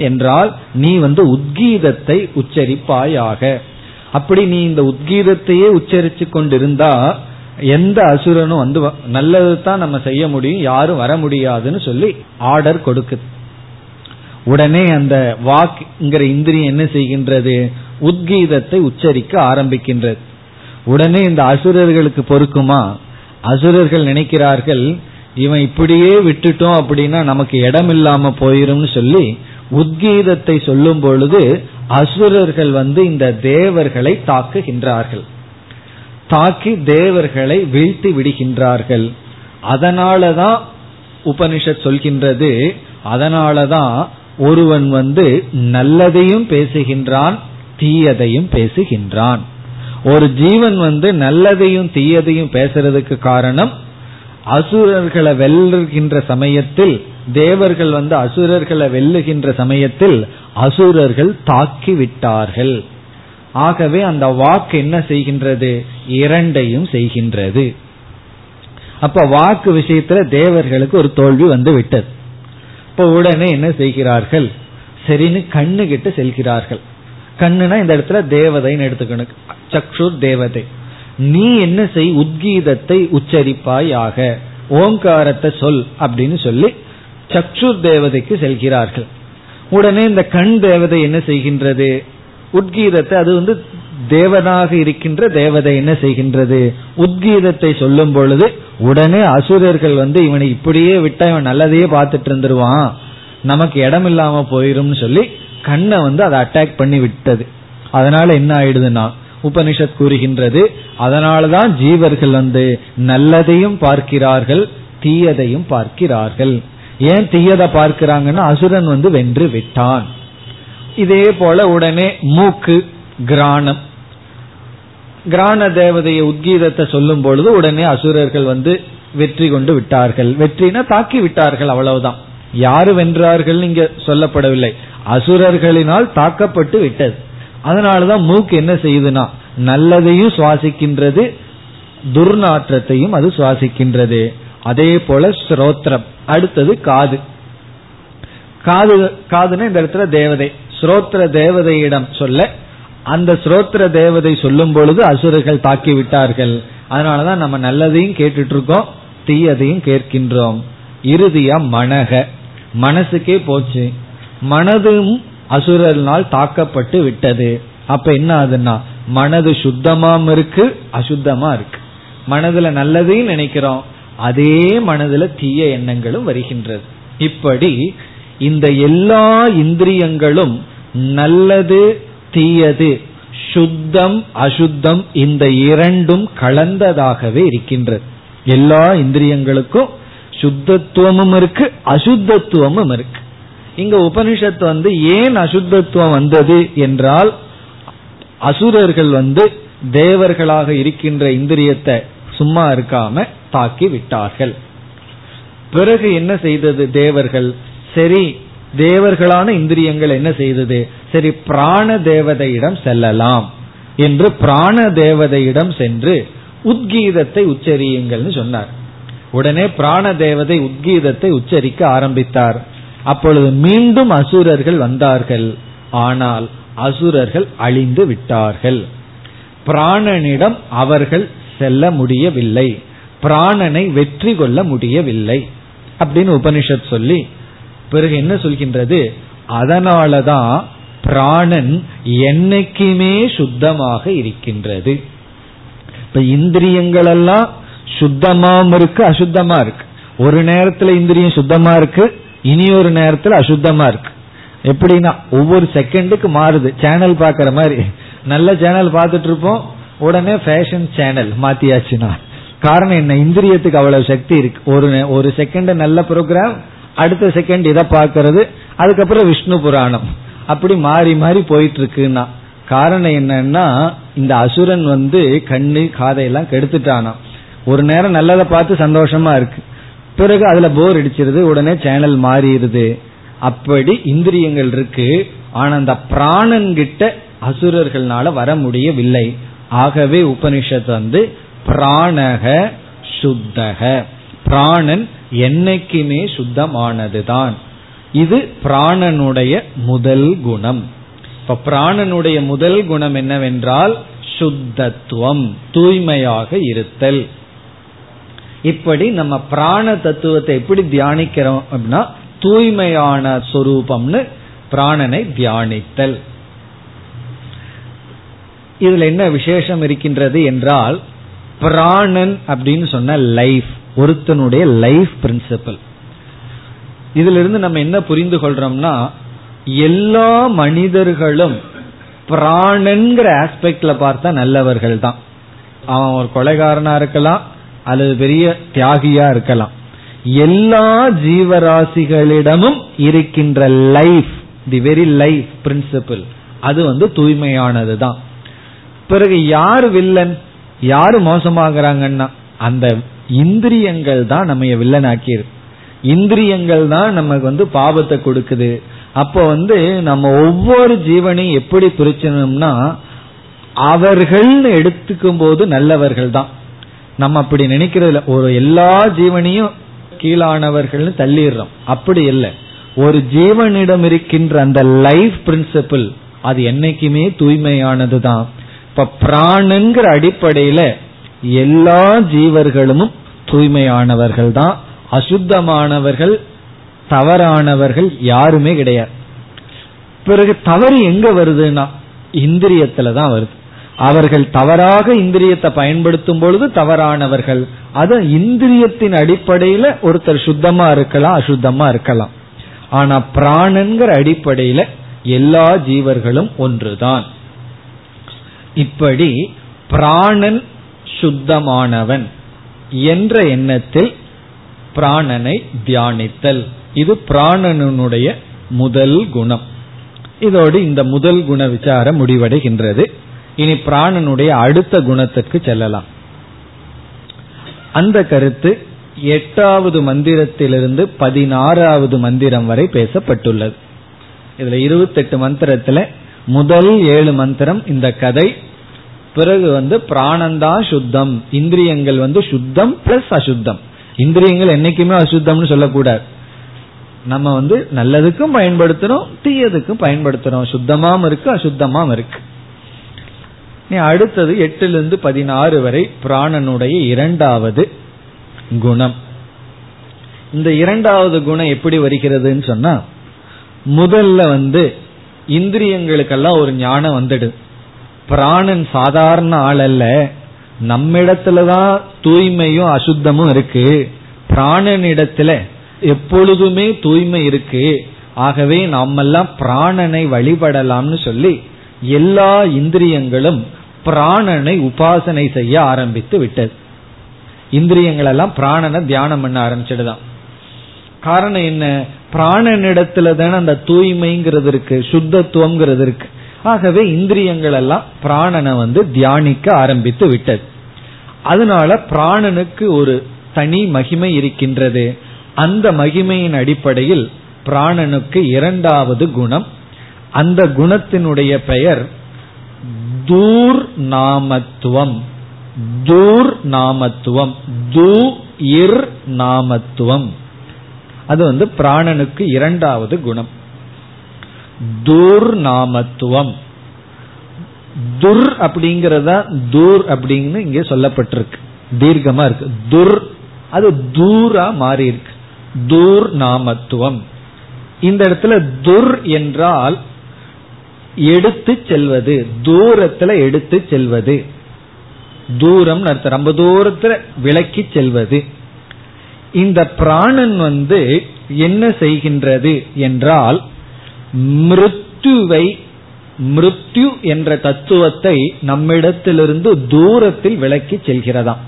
என்றால், நீ உத்கீதத்தை உச்சரிப்பாயாக. அப்படி நீ இந்த உத்கீதத்தையே உச்சரிச்சு கொண்டிருந்தா எந்த அசுரனும் நல்லது தான் நம்ம செய்ய முடியும், யாரும் வர முடியாதுன்னு சொல்லி ஆர்டர் கொடுக்குது. உடனே அந்த வாக்குங்கிற இந்திரியம் என்ன செய்கின்றது, உத்கீதத்தை உச்சரிக்க ஆரம்பிக்கின்றது. உடனே இந்த அசுரர்களுக்கு பொறுக்குமா? அசுரர்கள் நினைக்கிறார்கள், இவன் இப்படியே விட்டுட்டோம் அப்படின்னா நமக்கு இடம் இல்லாம போயிரும்னு சொல்லி உத்கீதத்தை சொல்லும் பொழுது அசுரர்கள் இந்த தேவர்களை தாக்குகின்றார்கள், தாக்கி தேவர்களை வீழ்த்தி விடுகின்றார்கள். அதனாலதான் உபனிஷத் சொல்கின்றது, அதனாலதான் ஒருவன் நல்லதையும் பேசுகின்றான் தீயதையும் பேசுகின்றான். ஒரு ஜீவன் நல்லதையும் தீயதையும் பேசுறதுக்கு காரணம், அசுரர்களை வெல்லுகின்ற சமயத்தில் தேவர்கள் அசுரர்களை வெல்லுகின்ற சமயத்தில் அசுரர்கள் தாக்கிவிட்டார்கள். ஆகவே அந்த வாக்கு என்ன செய்கின்றது, இரண்டையும் செய்கின்றது. அப்ப வாக்கு விஷயத்துல தேவர்களுக்கு ஒரு தோல்வி விட்டது. இப்ப உடனே என்ன செய்கிறார்கள், சரின்னு கண்ணு கிட்ட செல்கிறார்கள். கண்ணுனா இந்த இடத்துல தேவதைன்னு எடுத்துக்கணும், சக்ஷுர் தேவதை. நீ என்ன செய், உத்கீதத்தை உச்சரிப்பாயாக, ஓங்காரத்தை சொல் அப்படின்னு சொல்லி சக்ஷுர் தேவதைக்கு செல்கிறார்கள். உடனே இந்த கண் தேவதை என்ன செய்கின்றது, உத்கீதத்தை அது தேவனாக இருக்கின்ற தேவதை என்ன செய்கின்றது, உத்கீதத்தை சொல்லும் பொழுது உடனே அசுரர்கள் இவனை இப்படியே விட்டா இவன் நல்லதையே பார்த்துட்டு இருந்துருவான், நமக்கு இடம் இல்லாம போயிரும் சொல்லி கண்ணை அதை அட்டாக் பண்ணி விட்டது. அதனால என்ன ஆயிடுதுன்னா உபனிஷத் கூறுகின்றது, அதனாலதான் ஜீவர்கள் நல்லதையும் பார்க்கிறார்கள் தீயதையும் பார்க்கிறார்கள். ஏன் தீயதை பார்க்கிறாங்கன்னா அசுரன் வந்து வென்று விட்டான். இதே போல உடனே மூக்கு கிராணம், கிராண தேவதையை உத்கீதத்தை சொல்லும் பொழுது உடனே அசுரர்கள் வந்து வெற்றி கொண்டு விட்டார்கள். வெற்றினா தாக்கி விட்டார்கள், அவ்வளவுதான். யாரு வென்றார்கள் இங்க சொல்லப்படவில்லை, அசுரர்களினால் தாக்கப்பட்டு விட்டது. அதனாலதான் மூக்கு என்ன செய்யுதுன்னா நல்லதையும் சுவாசிக்கின்றது, துர்நாற்றத்தையும் அது சுவாசிக்கின்றது. அதே போல ஸ்ரோத்ரம், அடுத்தது காது. காது, காதுன்னு இந்த இடத்துல தேவதை, ஸ்ரோத்ர தேவதையிடம் சொல்ல, அந்த ஸ்ரோத்ர தேவதை சொல்லும் பொழுது அசுரர்கள் தாக்கி விட்டார்கள். அதனாலதான் நம்ம நல்லதையும் கேட்டுட்டு இருக்கோம், தீயதையும் கேட்கின்றோம். இறுதியா மனக, மனசுக்கே போச்சு. மனதும் அசுரனால் தாக்கப்பட்டு விட்டது. அப்ப என்ன ஆகுதுன்னா மனது சுத்தமாம் இருக்கு, அசுத்தமா இருக்கு. மனதுல நல்லதையும் நினைக்கிறோம், அதே மனதுல தீய எண்ணங்களும் வருகின்றது. இப்படி இந்த எல்லா இந்திரியங்களும் நல்லது தீயது, சுத்தம் அசுத்தம், இந்த இரண்டும் கலந்ததாகவே இருக்கின்றது. எல்லா இந்திரியங்களுக்கும் சுத்தத்துவமும் இருக்கு, அசுத்தத்துவமும் இருக்கு. இங்க உபனிஷத்து வந்து ஏன் அசுத்தத்துவம் வந்தது என்றால், அசுரர்கள் வந்து தேவர்களாக இருக்கின்ற இந்திரியத்தை சும்மா இருக்காம தாக்கி விட்டார்கள். பிறகு என்ன செய்தது தேவர்கள்? சரி, தேவர்களான இந்திரியங்கள் என்ன செய்தது? சரி, பிராண தேவதையிடம் செல்லலாம் என்று பிராண தேவதையிடம் சென்று உத்கீதத்தை உச்சரியுங்கள்னு சொன்னார். உடனே பிராண தேவதை உத்கீதத்தை உச்சரிக்க ஆரம்பித்தார். அப்பொழுது மீண்டும் அசுரர்கள் வந்தார்கள், ஆனால் அசுரர்கள் அழிந்து விட்டார்கள். பிராணனிடம் அவர்கள் செல்ல முடியவில்லை, பிராணனை வெற்றி கொள்ள முடியவில்லை அப்படின்னு உபனிஷத் சொல்லி, பிறகு என்ன சொல்கின்றது? அதனாலதான் பிராணன் என்னைக்குமே சுத்தமாக இருக்கின்றது. இப்ப இந்திரியங்கள் எல்லாம் சுத்தமாம் இருக்கு, அசுத்தமா இருக்கு. ஒரு நேரத்துல இந்திரியம் சுத்தமா இருக்கு, இனி ஒரு நேரத்துல அசுத்தமா இருக்கு. எப்படின்னா ஒவ்வொரு செகண்டுக்கு மாறுது. சேனல் பாக்கிற மாதிரி, நல்ல சேனல் பார்த்துட்டு இருப்போம், உடனே ஃபேஷன் சேனல் மாத்தியாச்சுன்னா காரணம் என்ன? இந்திரியத்துக்கு அவ்வளவு சக்தி இருக்கு. ஒரு செகண்ட் நல்ல ப்ரோக்ராம், அடுத்த செகண்ட் இதை பார்க்கறது, அதுக்கப்புறம் விஷ்ணு புராணம், அப்படி மாறி மாறி போயிட்டு இருக்குன்னா காரணம் என்னன்னா இந்த அசுரன் வந்து கண்ணு காதையெல்லாம் கெடுத்துட்டானா. ஒரு நேரம் நல்லதை பார்த்து சந்தோஷமா இருக்கு, பிறகு அதுல போர் அடிச்சிருது, உடனே சேனல் மாறிடுது. அப்படி இந்திரியங்கள் இருக்கு, ஆனா அந்த பிராணன்கிட்ட அசுரர்களால வர முடியவில்லை. ஆகவே உபனிஷத் வந்து பிராணக சுத்தக, பிராணன் என்னைக்குமே சுத்தமானதுதான். இது பிராணனுடைய முதல் குணம். இப்ப பிராணனுடைய முதல் குணம் என்னவென்றால் சுத்தத்துவம், தூய்மையாக இருத்தல். இப்படி நம்ம பிராண தத்துவத்தை எப்படி தியானிக்கிறோம் அப்படின்னா தூய்மையான சொரூபம்னு பிராணனை தியானித்தல். இதுல என்ன விசேஷம் இருக்கின்றது என்றால், பிராணன் அப்படின்னு சொன்ன லைஃப், ஒருத்தனுடைய லைஃப் பிரின்சிபல். இதுல இருந்து நம்ம என்ன புரிந்து கொள்றோம்னா, எல்லா மனிதர்களும் பிராணன்கிற ஆஸ்பெக்ட்ல பார்த்தா நல்லவர்கள் தான். அவன் ஒரு கொலைகாரனா இருக்கலாம், அல்லது பெரிய தியாகியா இருக்கலாம். எல்லா ஜீவராசிகளிடமும் இருக்கின்ற life, the very life principle, அது வந்து தூய்மையானது தான். பிறகு யார் வில்லன், யாரு மோசமாகறாங்கன்னா அந்த இந்திரியங்கள் தான் நம்ம வில்லன் ஆக்கியிருக்கு. இந்திரியங்கள் தான் நமக்கு வந்து பாவத்தை கொடுக்குது. அப்ப வந்து நம்ம ஒவ்வொரு ஜீவனையும் எப்படி பிரிச்சணும்னா, அவர்கள் எடுத்துக்கும் போது நல்லவர்கள் தான். நம்ம அப்படி நினைக்கிறதுல ஒரு எல்லா ஜீவனையும் கீழானவர்கள்னு தள்ளிடுறோம், அப்படி இல்லை. ஒரு ஜீவனிடம் இருக்கின்ற அந்த லைஃப் பிரின்சிபிள் அது என்னைக்குமே தூய்மையானது தான். இப்ப பிராணங்கிற அடிப்படையில எல்லா ஜீவர்களும் தூய்மையானவர்கள் தான். அசுத்தமானவர்கள், தவறானவர்கள் யாருமே கிடையாது. பிறகு தவறு எங்க வருதுன்னா இந்திரியத்துல தான் வருது. அவர்கள் தவறாக இந்திரியத்தை பயன்படுத்தும் பொழுது தவறானவர்கள். அது இந்திரியத்தின் அடிப்படையில ஒருத்தர் சுத்தமா இருக்கலாம், அசுத்தமா இருக்கலாம். ஆனா பிராணங்கிற அடிப்படையில எல்லா ஜீவர்களும் ஒன்றுதான். இப்படி பிராணன் சுத்தமானவன் என்ற எண்ணத்தில் பிராணனை தியானித்தல், இது பிராணனுடைய முதல் குணம். இதோடு இந்த முதல் குண விசாரம் முடிவடைகின்றது. இனி பிராணனுடைய அடுத்த குணத்திற்கு செல்லலாம். அந்த கருத்து 8வது மந்திரத்திலிருந்து 16வது மந்திரம் வரை பேசப்பட்டுள்ளது. இதுல 28 மந்திரத்துல முதல் 7 மந்திரம் இந்த கதை. பிறகு பிராணந்தா சுத்தம், இந்திரியங்கள் சுத்தம் பிளஸ் அசுத்தம். இந்திரியங்கள் என்னைக்குமே அசுத்தம்னு சொல்லக்கூடாது. நம்ம நல்லதுக்கும் பயன்படுத்துறோம், தீயதுக்கும் பயன்படுத்துறோம். சுத்தமாம் இருக்கு, அசுத்தமாம் இருக்கு. அடுத்தது 8லிருந்து 16 வரை பிராணனுடைய 2வது குணம். இந்த 2வது குணம் எப்படி வருகிறதுன்னு சொன்னா, முதல்ல இந்திரியங்களுக்கெல்லாம் ஒரு ஞானம் வந்துடு. பிராணன் சாதாரண ஆள் அல்ல, நம்மிடத்துலதான் தூய்மையும் அசுத்தமும் இருக்கு. பிராணனிடத்துல எப்பொழுதுமே தூய்மை இருக்கு. ஆகவே நாமெல்லாம் பிராணனை வழிபடலாம்னு சொல்லி எல்லா இந்திரியங்களும் பிராணனை உபாசனை செய்ய ஆரம்பித்து விட்டது. இந்திரியங்கள் எல்லாம் பிராணனை தியானம் பண்ண ஆரம்பிச்சிடுதான். காரணம் என்ன? பிராணனிடத்துல தானே அந்த தூய்மைங்கிறது இருக்கு, சுத்தத்துவம்ங்கிறது இருக்கு. ஆகவே இந்திரியங்கள் எல்லாம் பிராணனை தியானிக்க ஆரம்பித்து விட்டது. அதனால பிராணனுக்கு ஒரு தனி மகிமை இருக்கின்றது. அந்த மகிமையின் அடிப்படையில் பிராணனுக்கு 2வது குணம். அந்த குணத்தினுடைய பெயர் தூர் நாமத்துவம். தூர் நாமத்துவம், தூ இர் நாமத்துவம். அது பிராணனுக்கு 2வது குணம் தூர் நாமத்துவம். துர் அப்படிங்கறதா தூர் அப்படின்னு இங்க சொல்லப்பட்டிருக்கு, தீர்க்கமா இருக்கு. துர் அது தூரா மாறி இருக்கு, தூர் நாமத்துவம். இந்த இடத்துல துர் என்றால் எடுத்து செல்வது, தூரத்துல எடுத்து செல்வது. தூரம் ரொம்ப தூரத்துல விலக்கி செல்வது. இந்த பிராணன் என்ன செய்கின்றது என்றால், மிருத்யுவை, மிருத்யு என்ற தத்துவத்தை நம்மிடத்திலிருந்து தூரத்தில் விலக்கி செல்கிறதாம்.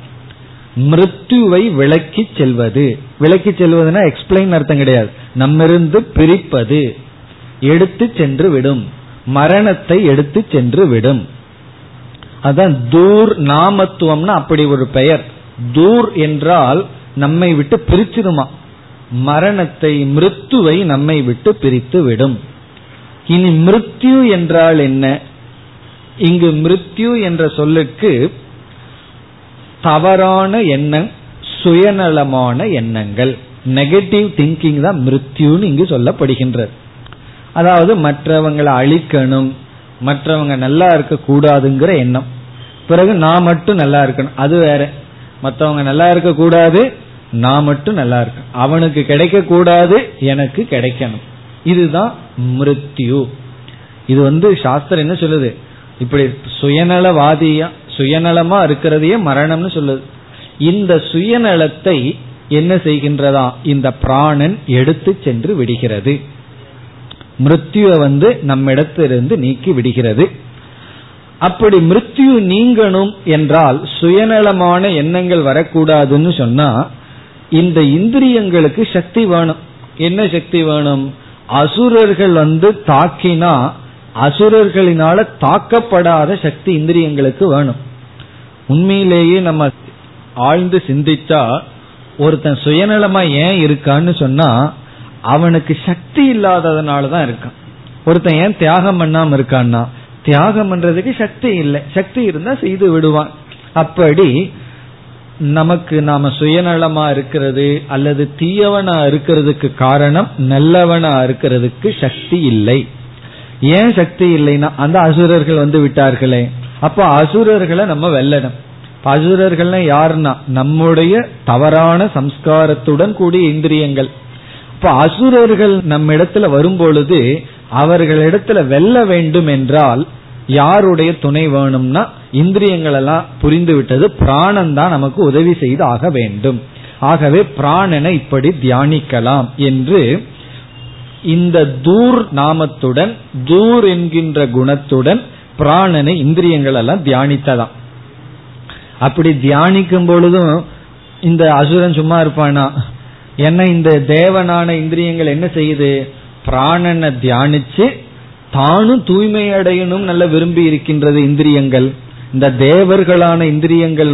மிருத்யுவை விலக்கி செல்வது, விலக்கி செல்வதுன்னா எக்ஸ்பிளைன் அர்த்தம் கிடையாது, நம்மிருந்து பிரிப்பது, எடுத்து சென்று விடும், மரணத்தை எடுத்து சென்று விடும். அதான் தூர் நாமத்துவம்னா அப்படி ஒரு பெயர். தூர் என்றால் நம்மை விட்டு பிரிச்சிருமா, மரணத்தை, மிருத்யுவை நம்மை விட்டு பிரித்து விடும். இனி மிருத்யு என்றால் என்ன? இங்கு மிருத்யு என்ற சொல்லுக்கு தவறான எண்ணம், சுயநலமான எண்ணங்கள், நெகட்டிவ் திங்கிங் தான் மிருத்யுன்னு இங்கு சொல்லப்படுகின்றது. அதாவது மற்றவங்களை அழிக்கணும், மற்றவங்க நல்லா இருக்க கூடாதுங்கிற எண்ணம். பிறகு நான் மட்டும் நல்லா இருக்கணும், அது வேற. மற்றவங்க நல்லா இருக்க கூடாது, நான் மட்டும் நல்லா இருக்கணும். அவனுக்கு கிடைக்க கூடாது, எனக்கு கிடைக்கணும். இதுதான் மிருத்யு. இது சாஸ்திரம் என்ன சொல்லுது? இப்படி சுயநலவாதியா, சுயநலமா இருக்கிறதையே மரணம்னு சொல்லுது. இந்த சுயநலத்தை என்ன செய்கின்றதா இந்த பிராணன் எடுத்து சென்று விடுகிறது. மிருத்யுவை நம்மிடத்திலிருந்து நீக்கி விடுகிறது. அப்படி மிருத்யு நீங்கணும் என்றால், சுயநலமான எண்ணங்கள் வரக்கூடாதுன்னு சொன்னா, இந்த இந்திரியங்களுக்கு சக்தி வேணும். என்ன சக்தி வேணும்? அசுரர்கள் தாக்கினா அசுரர்களினால தாக்கப்படாத சக்தி இந்திரியங்களுக்கு வேணும். உண்மையிலேயே நம்ம ஆழ்ந்து சிந்திச்சா, ஒருத்தன் சுயநலமா ஏன் இருக்கான்னு சொன்னா, அவனுக்கு சக்தி இல்லாததுனாலதான் இருக்கான். ஒருத்தன் ஏன் தியாகம் பண்ணாம இருக்கான்னா, தியாகம் பண்றதுக்கு சக்தி இல்லை, சக்தி இருந்தா செய்து விடுவான். அப்படி நமக்கு நாம சுயநலமா இருக்கிறது அல்லது தீயவனா இருக்கிறதுக்கு காரணம், நல்லவனா இருக்கிறதுக்கு சக்தி இல்லை. ஏன் சக்தி இல்லைன்னா, அந்த அசுரர்கள் விட்டார்களே, அப்ப அசுரர்களை நம்ம வெல்லணும். அசுரர்கள்னா யாருன்னா, நம்முடைய தவறான சம்ஸ்காரத்துடன் கூடிய இந்திரியங்கள். இப்ப அசுரர்கள் நம்ம இடத்துல வரும்பொழுது அவர்களிடத்துல வெல்ல வேண்டும் என்றால் யாருடைய துணை வேணும்னா, இந்திரியங்கள் எல்லாம் புரிந்து விட்டது, பிராணன் தான் நமக்கு உதவி செய்து ஆக வேண்டும். ஆகவே பிராணனை இப்படி தியானிக்கலாம் என்று இந்த தூர் நாமத்துடன், தூர் என்கின்ற குணத்துடன் பிராணனை இந்திரியங்கள் எல்லாம் தியானித்ததாம். அப்படி தியானிக்கும் பொழுதும் இந்த அசுரன் சும்மா இருப்பானா? ஏன்னா இந்த தேவனான இந்திரியங்கள் என்ன செய்யுது, பிராணனை தியானிச்சு தானும் தூய்மை அடையணும் நல்ல விரும்பி இருக்கின்றது இந்திரியங்கள். இந்த தேவர்களான இந்திரியங்கள்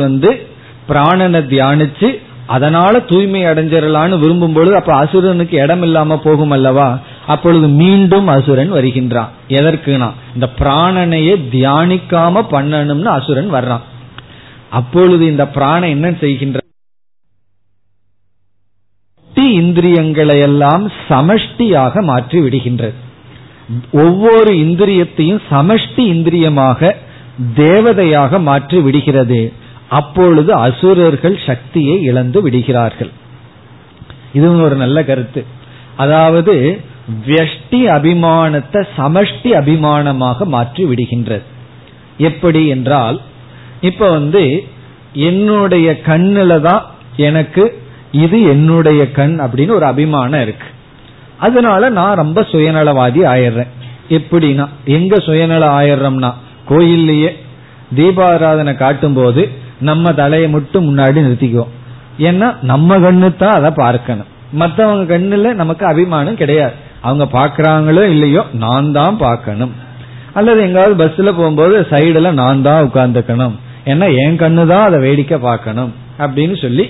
பிராணனை தியானிச்சு அதனால தூய்மை அடைஞ்சிடலான்னு விரும்பும் பொழுது அப்ப அசுரனுக்கு இடம் இல்லாம போகும் அல்லவா. அப்பொழுது மீண்டும் அசுரன் வருகின்றான். எதற்குனா இந்த பிராணனையே தியானிக்காம பண்ணணும்னு அசுரன் வர்றான். அப்பொழுது இந்த பிராணன் என்ன செய்கின்ற, இந்திரியங்களை எல்லாம் சமஷ்டியாக மாற்றி விடுகின்றது. ஒவ்வொரு இந்திரியத்தையும் சமஷ்டி இந்திரியமாக தேவதையாக மாற்றி விடுகிறது. அப்பொழுது அசுரர்கள் சக்தியை இழந்து விடுகிறார்கள். இது ஒரு நல்ல கருத்து. அதாவது வியஷ்டி அபிமானத்தை சமஷ்டி அபிமானமாக மாற்றி விடுகின்றது. எப்படி என்றால், இப்ப என்னுடைய கண்ணுல தான் எனக்கு இது என்னுடைய கண் அப்படின்னு ஒரு அபிமானம் இருக்கு. அதனால நான் ரொம்ப சுயநலவாதி ஆயிடுறேன். எப்படின்னா, எங்க சுயநலம் ஆயிடுறோம்னா, கோயில்லையே தீபாராதனை காட்டும் போது நம்ம தலையை மட்டும் முன்னாடி நிறுத்திக்குவோம். ஏன்னா நம்ம கண்ணு தான் அதை பார்க்கணும், மற்றவங்க கண்ணுல நமக்கு அபிமானம் கிடையாது. அவங்க பார்க்கறாங்களோ இல்லையோ நான் தான் பார்க்கணும். அல்லது எங்காவது பஸ்ல போகும்போது சைடுல நான் தான் உட்கார்ந்துக்கணும், ஏன்னா என் கண்ணு தான் அதை வேடிக்கை பார்க்கணும் அப்படின்னு சொல்லி.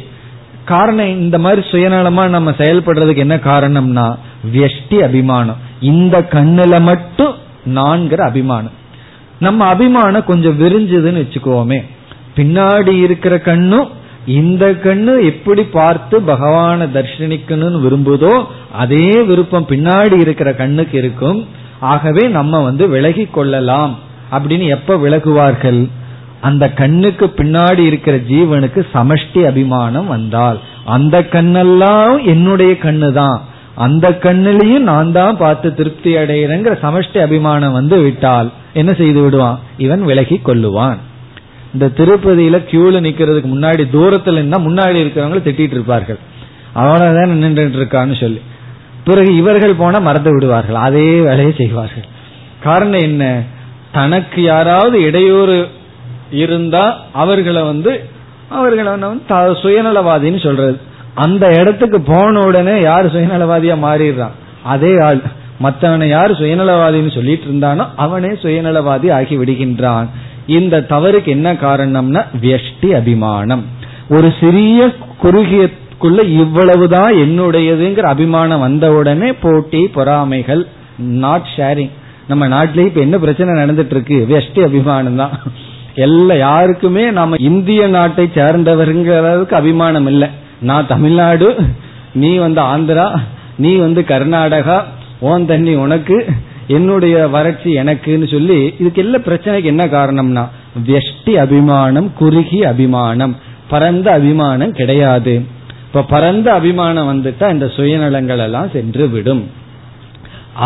காரணம், இந்த மாதிரி சுயநலமா நம்ம செயல்படுறதுக்கு என்ன காரணம்னா வியஷ்டி அபிமானம். இந்த கண்ணுல மட்டும் நான்கிற அபிமானம். நம்ம அபிமானம் கொஞ்சம் விரிஞ்சதுன்னு வச்சுக்கோமே, பின்னாடி இருக்கிற கண்ணும் இந்த கண்ணு எப்படி பார்த்து பகவானை தரிசனிக்கணும்னு விரும்புதோ அதே விருப்பம் பின்னாடி இருக்கிற கண்ணுக்கு இருக்கும். ஆகவே நம்ம விலகி கொள்ளலாம் அப்படின்னு எப்ப விலகுவார்கள், அந்த கண்ணுக்கு பின்னாடி இருக்கிற ஜீவனுக்கு சமஷ்டி அபிமானம் வந்தால். அந்த கண்ணெல்லாம் என்னுடைய கண்ணு தான், அந்த கண்ணிலையும் நான் தான் பார்த்து திருப்தி அடைகிறேங்கிற சமஷ்டி அபிமானம் விட்டால் என்ன செய்து விடுவான், இவன் விலகி கொள்ளுவான். இந்த திருப்பதியில கியூல நிக்கிறதுக்கு முன்னாடி தூரத்துல இருந்தா முன்னாடி இருக்கிறவங்களை திட்டிட்டு இருப்பார்கள், அவனதான் நின்றுட்டு இருக்கான்னு சொல்லி. பிறகு இவர்கள் போனா மறந்து விடுவார்கள், அதே வேலையை செய்வார்கள். காரணம் என்ன, தனக்கு யாராவது இடையூறு இருந்தா அவர்களை அவர்களை சுயநலவாதின்னு சொல்றது. அந்த இடத்துக்கு போன உடனே யாரு சுயநலவாதியா மாறிடுறான் அதே ஆள். மற்றவனை யாரு சுயநலவாதின்னு சொல்லிட்டு இருந்தானோ அவனே சுயநலவாதி ஆகி விடுகின்றான். இந்த தவறுக்கு என்ன காரணம்னா வியஷ்டி அபிமானம். ஒரு சிறிய குறுகியக்குள்ள இவ்வளவுதான் என்னுடையதுங்கிற அபிமானம் வந்த உடனே போட்டி பொறாமைகள், நாட் ஷேரிங். நம்ம நாட்டிலே இப்ப என்ன பிரச்சனை நடந்துட்டு இருக்கு, வியஷ்டி அபிமானம் தான். எல்லா யாருக்குமே நாம இந்திய நாட்டை சேர்ந்தவருங்கிறதுக்கு அபிமானம் இல்லை. நான் தமிழ்நாடு, நீ ஆந்திரா, நீ கர்நாடகா, ஓன் தண்ணி உனக்கு, என்னுடைய வறட்சி எனக்குன்னு சொல்லி. இதுக்கு எல்லா பிரச்சனைக்கு என்ன காரணம்னா வியஷ்டி அபிமானம், குறுகிய அபிமானம். பரந்த அபிமானம் கிடையாது. இப்ப பரந்த அபிமானம் வந்துட்டா இந்த சுயநலங்கள் எல்லாம் சென்று விடும்.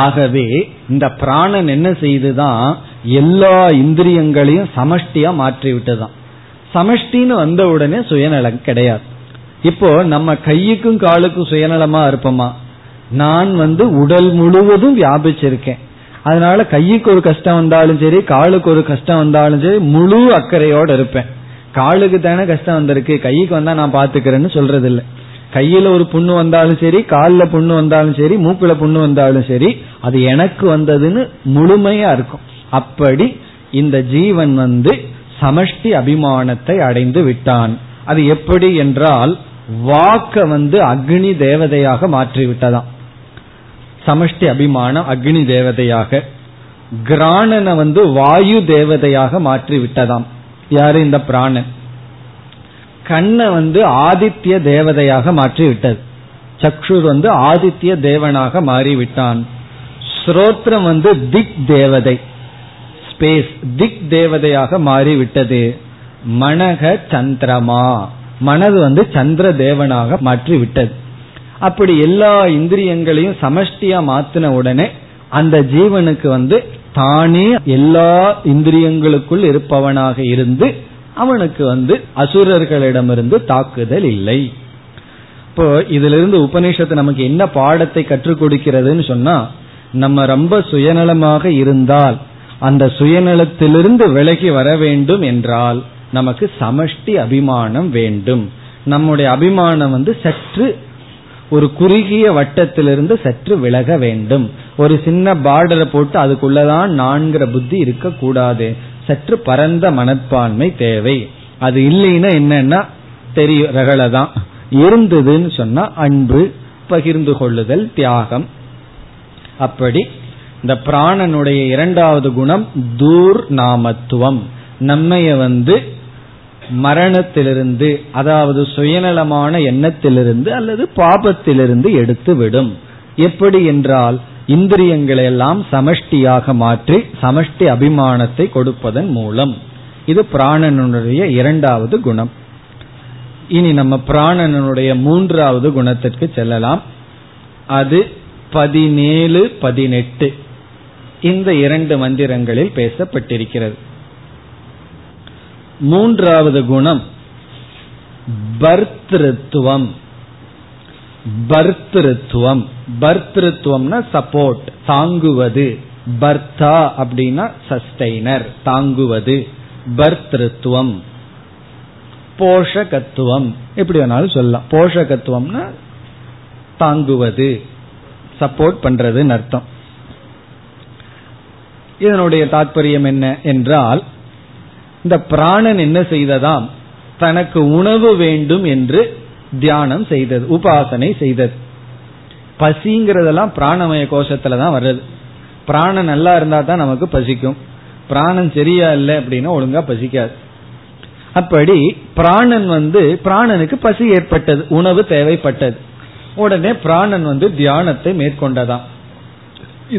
ஆகவே இந்த பிராணன் என்ன செய்துதான் எல்லா இந்திரியங்களையும் சமஷ்டியா மாற்றி விட்டுதான். சமஷ்டின்னு வந்த உடனே சுயநலம் கிடையாது. இப்போ நம்ம கைக்கும் காலுக்கும் சுயநலமா இருப்போமா, நான் உடல் முழுவதும் வியாபிச்சிருக்கேன். அதனால கைக்கு ஒரு கஷ்டம் வந்தாலும் சரி, காலுக்கு ஒரு கஷ்டம் வந்தாலும் சரி, முழு அக்கறையோட இருப்பேன். காலுக்கு தானே கஷ்டம் வந்திருக்கு, கைக்கு வந்தா நான் பாத்துக்கிறேன்னு சொல்றது இல்லை. கையில ஒரு புண்ணு வந்தாலும் சரி, காலில் புண்ணு வந்தாலும் சரி, மூக்குல புண்ணு வந்தாலும் சரி, அது எனக்கு வந்ததுன்னு முழுமையா இருக்கும். அப்படி இந்த ஜீவன் சமஷ்டி அபிமானத்தை அடைந்து விட்டான். அது எப்படி என்றால் வாக்க அக்னி தேவதையாக மாற்றிவிட்டதாம். சமஷ்டி அபிமானம் அக்னி தேவதையாக, கிராணனை வாயு தேவதையாக மாற்றிவிட்டதாம். யாரு, இந்த பிராணன். கண்ணை ஆதித்ய தேவதையாக மாற்றிவிட்டது. சக்ஷுர் ஆதித்ய தேவனாக மாறிவிட்டான். ஸ்ரோத்ரம் திக் தேவதை, ஸ்பேஸ் திக் தேவதையாக மாறிவிட்டது. மனக சந்திரமா, மனது சந்திர தேவனாக மாற்றி விட்டது. அப்படி எல்லா இந்திரியங்களையும் சமஷ்டியா மாத்தின உடனே அந்த ஜீவனுக்கு தானே எல்லா இந்திரியங்களுக்குள் இருப்பவனாக இருந்து அவனுக்கு அசுரர்களிடமிருந்து தாக்குதல் இல்லை. இப்போ இதுல இருந்து உபநிஷத்து நமக்கு என்ன பாடத்தை கற்றுக் கொடுக்கிறதுன்னு சொன்னா, நம்ம ரொம்ப சுயநலமாக இருந்தால் அந்த சுயநலத்திலிருந்து விலகி வர வேண்டும் என்றால் நமக்கு சமஷ்டி அபிமானம் வேண்டும். நம்முடைய அபிமானம் சற்று ஒரு குறுகிய வட்டத்திலிருந்து சற்று விலக வேண்டும். ஒரு சின்ன பார்டரை போட்டு அதுக்குள்ளதான் நான்கிற புத்தி இருக்க கூடாது. சற்று பரந்த மனப்பான்மை தேவை. அது இல்லைன்னா என்னன்னா தெரியும், ரகலதான் இருந்ததுன்னு சொன்னா அன்பு, பகிர்ந்து கொள்ளுதல், தியாகம். அப்படி இந்த பிராணனுடைய இரண்டாவது குணம் தூர் நாமத்துவம். நம்மைய மரணத்திலிருந்து, அதாவது சுயநலமான எண்ணத்திலிருந்து அல்லது பாபத்திலிருந்து எடுத்து விடும். எப்படி என்றால் இந்திரியங்களை எல்லாம் சமஷ்டியாக மாற்றி சமஷ்டி அபிமானத்தை கொடுப்பதன் மூலம். இது பிராணனுடைய இரண்டாவது குணம். இனி நம்ம பிராணனுடைய மூன்றாவது குணத்திற்கு செல்லலாம். அது 17, 18 இந்த இரண்டு மந்திரங்களில் பேசப்பட்டிருக்கிறது. மூன்றாவது குணம் பர்த்ருத்துவம். பர்த்ருத்துவம், பர்த்ருத்துவம்னா சப்போர்ட், தாங்குவது. பர்த்தா அப்படின்னா சஸ்டைனர், தாங்குவது. பர்த்ருத்துவம், போஷகத்துவம், எப்படி வேணாலும் சொல்லலாம். போஷகத்துவம்னா தாங்குவது, சப்போர்ட் பண்றதுன்னு அர்த்தம். இதனுடைய தாற்பயம் என்ன என்றால், இந்த பிராணன் என்ன செய்ததாம், தனக்கு உணவு வேண்டும் என்று தியானம் செய்தது, உபாசனை செய்தது. பசிங்கிறதெல்லாம் பிராணமய கோஷத்துல தான் வர்றது. பிராணன் நல்லா இருந்தா தான் நமக்கு பசிக்கும். பிராணன் சரியா இல்லை அப்படின்னா ஒழுங்கா பசிக்காது. அப்படி பிராணன் பிராணனுக்கு பசி ஏற்பட்டது, உணவு தேவைப்பட்டது. உடனே பிராணன் தியானத்தை மேற்கொண்டதாம்.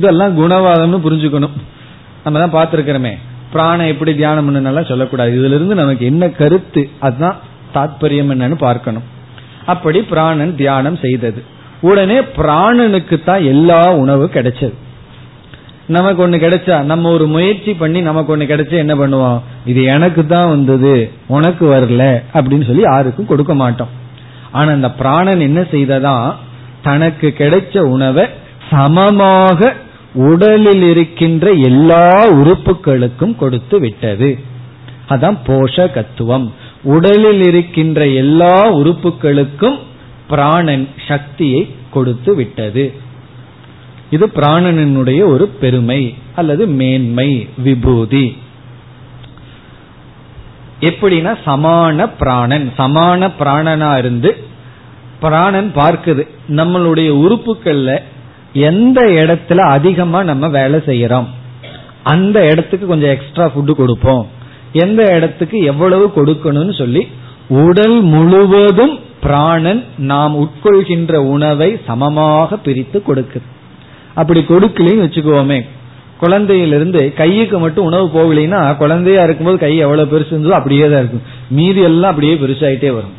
இதெல்லாம் குணவாதம்னு புரிஞ்சுக்கணும். நம்ம தான் பார்த்துருக்கிறோமே, பிராணம் எப்படி தியானம் பண்ணலாம் சொல்லக்கூடாது. இதுல இருந்து நமக்கு என்ன கருத்து, அதுதான் தாத்பரியம் என்னன்னு பார்க்கணும். அப்படி பிராணன் தியானம் செய்தது. உடனே பிராணனுக்கு தான் எல்லா உணவு கிடைச்சது. நமக்கு ஒண்ணு கிடைச்சா, நம்ம ஒரு முயற்சி பண்ணி நமக்கு ஒண்ணு கிடைச்சா என்ன பண்ணுவோம், இது எனக்கு தான் வந்தது உனக்கு வரல அப்படின்னு சொல்லி யாருக்கும் கொடுக்க மாட்டோம். ஆனா அந்த பிராணன் என்ன செய்ததான், தனக்கு கிடைச்ச உணவை சமமாக உடலில் இருக்கின்ற எல்லா உறுப்புகளுக்கும் கொடுத்து விட்டது. அதான் போஷகத்துவம். உடலில் இருக்கின்ற எல்லா உறுப்புகளுக்கும் பிராணன் சக்தியை கொடுத்து விட்டது. இது பிராணனுடைய ஒரு பெருமை அல்லது மேன்மை, விபூதி. எப்படின்னா சமான பிராணன், சமான பிராணனா இருந்து பிராணன் பார்க்குது நம்மளுடைய உறுப்புகள்ல எந்த இடத்துல அதிகமா நம்ம வேலை செய்யறோம், அந்த இடத்துக்கு கொஞ்சம் எக்ஸ்ட்ரா ஃபுட்டு கொடுப்போம், எந்த இடத்துக்கு எவ்வளவு கொடுக்கணும்னு சொல்லி உடல் முழுவதும் பிராணன் நாம் உட்கொள்கின்ற உணவை சமமாக பிரித்து கொடுக்குது. அப்படி கொடுக்கலன்னு வச்சுக்கோமே, குழந்தையிலிருந்து கையுக்கு மட்டும் உணவு போகலைன்னா குழந்தையா இருக்கும்போது கை எவ்வளவு பெருசு இருந்ததோ அப்படியே தான் இருக்கும், மீதி எல்லாம் அப்படியே பெருசாகிட்டே வரும்.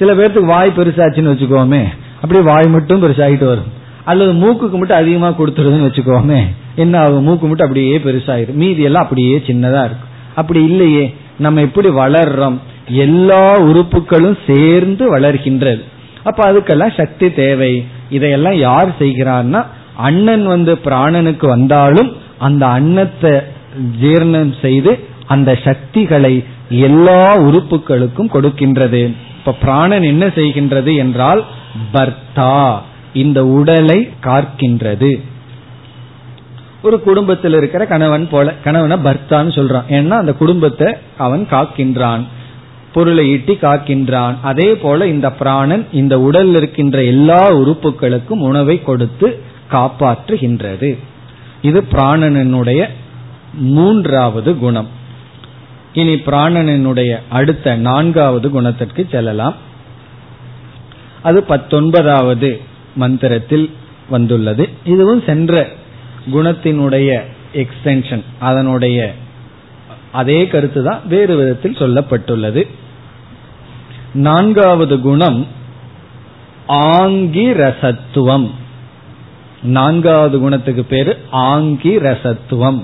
சில பேர்த்துக்கு வாய் பெருசாச்சுன்னு வச்சுக்கோமே, அப்படியே வாய் மட்டும் பெருசாகிட்டு வரும். அல்லது மூக்குக்கு மட்டும் அதிகமா கொடுத்துருதுன்னு வச்சுக்கோமே, என்ன ஆகும், மூக்கு மட்டும் அப்படியே பெருசாயிடும், மீதி எல்லாம் அப்படியே சின்னதா இருக்கும். அப்படி இல்லையே, நம்ம எப்படி வளர்றோம், எல்லா உறுப்புகளும் சேர்ந்து வளர்கின்றது. அப்ப அதுக்கெல்லாம் சக்தி தேவை. இதையெல்லாம் யார் செய்கிறார்னா, அண்ணன் பிராணனுக்கு வந்தாலும் அந்த அன்னத்தை ஜீரணம் செய்து அந்த சக்திகளை எல்லா உறுப்புகளுக்கும் கொடுக்கின்றது. இப்ப பிராணன் என்ன செய்கின்றது என்றால் பர்த்தா, இந்த உடலை காக்கின்றது. ஒரு குடும்பத்தில் இருக்கிற கணவன் போல, கணவனை பர்த்தான்னு சொல்றான், ஏன்னா அந்த குடும்பத்தை அவன் காக்கின்றான், பொருளை ஈட்டி காக்கின்றான். அதே போல இந்த பிராணன் இந்த உடலில் இருக்கின்ற எல்லா உறுப்புகளுக்கும் உணவை கொடுத்து காப்பாற்றுகின்றது. இது பிராணனுடைய மூன்றாவது குணம். இனி பிராணனுடைய அடுத்த நான்காவது குணத்திற்கு செல்லலாம். அது 19வது மந்திரத்தில் வந்துள்ளது. இதுவும் சென்ற குணத்தினுடைய எக்ஸ்டென்ஷன், அதனுடைய அதே கருத்து தான் வேறு விதத்தில் சொல்லப்பட்டுள்ளது. நான்காவது குணம் ஆங்கி ரசத்துவம். நான்காவது குணத்துக்கு பேரு ஆங்கி ரசத்துவம்.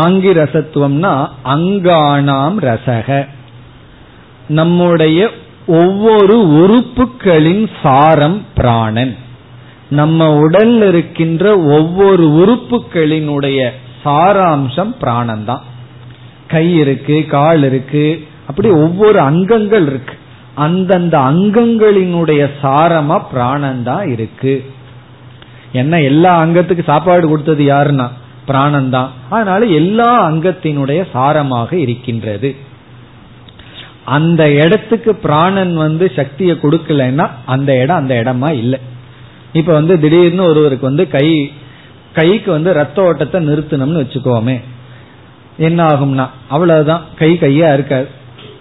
ஆங்கி ரசத்துவம்னா அங்கானாம் ரசக, நம்முடைய ஒவ்வொரு உறுப்புகளின் சாரம் பிராணன். நம்ம உடல் இருக்கின்ற ஒவ்வொரு உறுப்புகளினுடைய சாராம்சம் பிராணன்தான். கை இருக்கு, கால் இருக்கு, அப்படி ஒவ்வொரு அங்கங்கள் இருக்கு. அந்தந்த அங்கங்களினுடைய சாரமா பிராணந்தான் இருக்கு. என்ன எல்லா அங்கத்துக்கு சாப்பாடு கொடுத்தது யாருன்னா பிராணந்தான். அதனால எல்லா அங்கத்தினுடைய சாரமாக இருக்கின்றது. அந்த இடத்துக்கு பிராணன் சக்தியை கொடுக்கலன்னா அந்த இடம் அந்த இடமா இல்லை. இப்ப திடீர்னு ஒருவருக்கு கைக்கு ரத்த ஓட்டத்தை நிறுத்தணும்னு வச்சுக்கோமே, என்ன ஆகும்னா அவ்வளவுதான், கையா இருக்காது.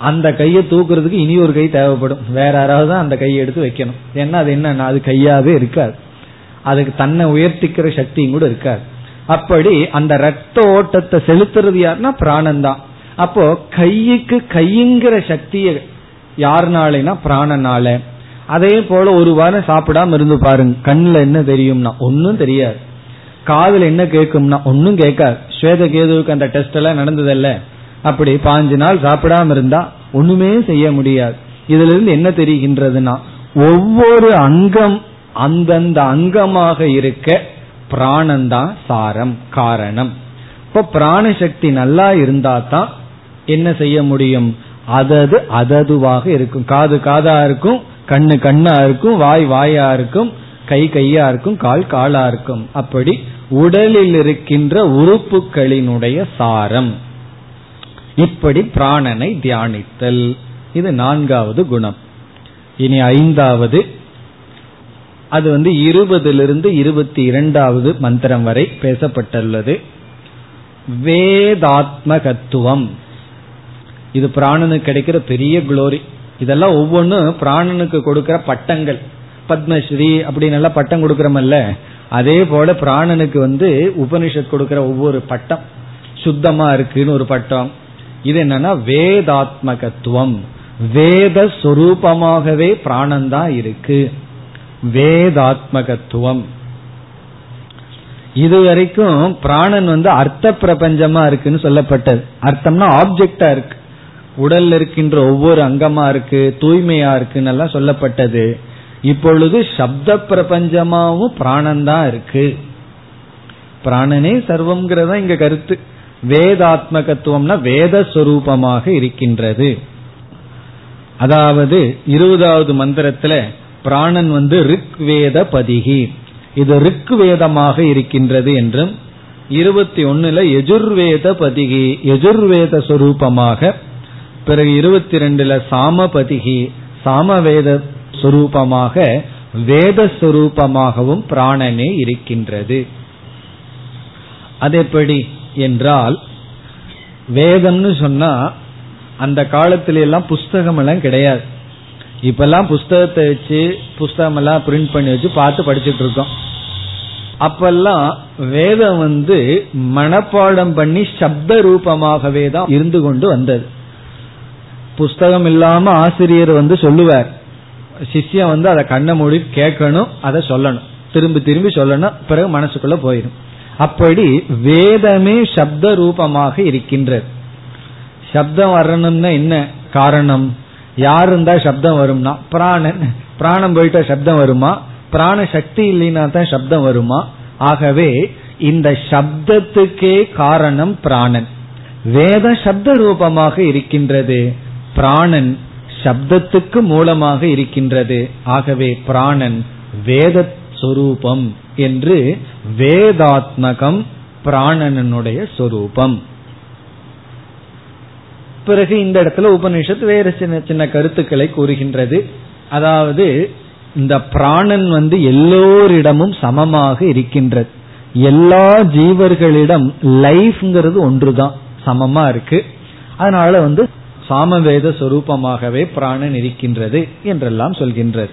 அந்த கையை தூக்குறதுக்கு இனி ஒரு கை தேவைப்படும், வேற யாராவது தான் அந்த கையை எடுத்து வைக்கணும். ஏன்னா அது என்னன்னா அது கையாவே இருக்காது, அதுக்கு தன்னை உயர்த்திக்கிற சக்தியும் கூட இருக்காது. அப்படி அந்த ரத்த ஓட்டத்தை செலுத்துறது யாருன்னா பிராணன் தான். அப்போ கைக்கு கைங்கிற சக்திய யாருனாலேனா பிராணனால. அதே போல ஒரு வாரம் சாப்பிடாம இருந்து பாருங்க, கண்ணுல என்ன தெரியும்னா ஒன்னும் தெரியாது, காதுல என்ன கேட்கும்னா ஒன்னும் கேட்காது. ஸ்வேத கேதுவுக்கு அந்த டெஸ்ட் எல்லாம் நடந்ததில்ல. அப்படி 5 நாள் சாப்பிடாம இருந்தா ஒண்ணுமே செய்ய முடியாது. இதுல இருந்து என்ன தெரிகின்றதுன்னா ஒவ்வொரு அங்கம் அந்தந்த அங்கமாக இருக்க பிராணந்தான் சாரம் காரணம். இப்ப பிராணசக்தி நல்லா இருந்தா தான் என்ன செய்ய முடியும், அதது அததுவாக இருக்கும். காது காதா இருக்கும், கண்ணு கண்ணா இருக்கும், வாய் வாயா இருக்கும், கை கையா இருக்கும், கால் காலா இருக்கும். அப்படி உடலில் இருக்கின்ற உறுப்புகளினுடைய சாரம். இப்படி பிராணனை தியானித்தல், இது 4வது குணம். இனி 5வது, அது 20லிருந்து 22வது மந்திரம் வரை பேசப்பட்டுள்ளது. வேதாத்மகத்துவம், இது பிராணனுக்கு கிடைக்கிற பெரிய குளோரி. இதெல்லாம் ஒவ்வொன்றும் பிராணனுக்கு கொடுக்கிற பட்டங்கள், பத்மஸ்ரீ அப்படின்னு எல்லாம் பட்டம் கொடுக்கறமல்ல, அதே போல பிராணனுக்கு உபனிஷத் கொடுக்கிற ஒவ்வொரு பட்டம். சுத்தமா இருக்குன்னு ஒரு பட்டம். இது என்னன்னா வேதாத்மகத்துவம், வேத சொரூபமாகவே பிராணந்தான் இருக்கு. வேதாத்மகத்துவம், இது வரைக்கும் பிராணன் அர்த்த பிரபஞ்சமா இருக்குன்னு சொல்லப்பட்டது. அர்த்தம்னா ஆப்ஜெக்டா இருக்கு, உடல்ல இருக்கின்ற ஒவ்வொரு அங்கமா இருக்கு, தூய்மையா இருக்குன்னு எல்லாம் சொல்லப்பட்டது. இப்பொழுது சப்த பிரபஞ்சமாவும் பிராணந்தான் இருக்கு. பிராணனே சர்வம்ங்கிறதா இங்க கருத்து. வேதாத்மகத்துவம்னா வேத சொரூபமாக இருக்கின்றது. அதாவது 20வது மந்திரத்துல பிராணன் ரிக் வேத பதிகி, இது ரிக் வேதமாக இருக்கின்றது என்றும் 21ல யஜுர்வேத பதிகி யஜுர்வேத சொரூபமாக, பிறகு 22ல சாம பதிகி சாமவேத சொரூபமாக, வேத சொரூபமாகவும் பிராணனே இருக்கின்றது. அதேபடி என்றால் வேதம்னு சொன்னா அந்த காலத்தில எல்லாம் புஸ்தகம் எல்லாம் கிடையாது. இப்பெல்லாம் புஸ்தகத்தை வச்சு புஸ்தகம் எல்லாம் பிரிண்ட் பண்ணி வச்சு பார்த்து படிச்சுட்டு இருக்கோம். அப்பெல்லாம் வேதம் மனப்பாடம் பண்ணி சப்த ரூபமாகவே தான் இருந்து கொண்டு வந்தது. புஸ்தகம் இல்லாம ஆசிரியர் சொல்லுவார், சிஷ்யம் அதை கண்ணை மூடி கேட்கணும், அதை சொல்லணும், திரும்பி திரும்பி சொல்லணும், பிறகு மனசுக்குள்ள போயிடும். அப்படி வேதமே சப்த ரூபமாக இருக்கின்றது. சப்தம் வரணும்னா என்ன காரணம், யார் இருந்தா சப்தம் வரும்னா பிராணன். பிராணம் போயிட்டா சப்தம் வருமா, பிராண சக்தி இல்லைன்னா தான் சப்தம் வருமா? ஆகவே இந்த சப்தத்துக்கே காரணம் பிராணன். வேத சப்த ரூபமாக இருக்கின்றது, பிராணன் சப்தத்துக்கு மூலமாக இருக்கின்றது. ஆகவே பிராணன் வேத சொரூபம் என்று வேதாத்மகம் பிராணனுடைய சொரூபம். பிறகு இந்த இடத்துல உபனிஷத் வேறு சின்ன சின்ன கருத்துக்களை கூறுகின்றது. அதாவது இந்த பிராணன் எல்லோரிடமும் சமமாக இருக்கின்றது. எல்லா ஜீவர்களிடம் லைஃப்ங்கிறது ஒன்றுதான், சமமா இருக்கு. அதனால சாமவேத சொரூபமாகவே பிராணன் இருக்கின்றது என்றெல்லாம் சொல்கின்றது.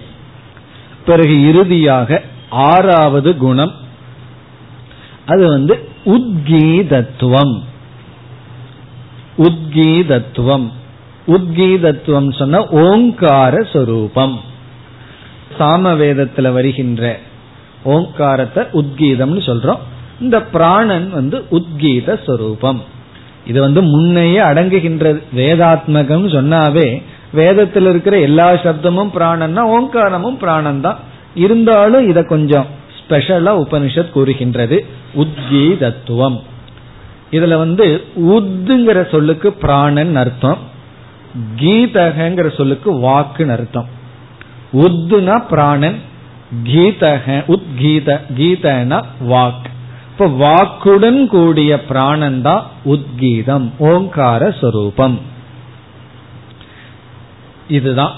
பிறகு இறுதியாக 6வது குணம், அது உத்கீதத்துவம். உத்கீதத்துவம், உத்கீதத்துவம் சொன்ன ஓங்கார சொரூபம். சாமவேதத்துல வருகின்ற ஓங்காரத்தை உத்கீதம்னு சொல்றோம். இந்த பிராணன் உத்கீத சொரூபம். இது முன்னையே அடங்குகின்றது. வேதாத்மகம் சொன்னாவே வேதத்தில் இருக்கிற எல்லா சப்தமும் பிராணன்னா ஓங்காரமும் பிராணன் தான். இருந்தாலும் இத கொஞ்சம் ஸ்பெஷலா உபனிஷத் கூறுகின்றது, உத்கீதத்துவம். இதுல உத்துங்கிற சொல்லுக்கு பிராணன் அர்த்தம், கீதகங்கிற சொல்லுக்கு வாக்குன்னு அர்த்தம். உத்துனா பிராணன், கீதக உத்கீத, கீதனா வாக். இப்ப வாக்குடன் கூடிய பிராணன் தான் உத்கீதம், ஓங்கார சொரூபம். இதுதான்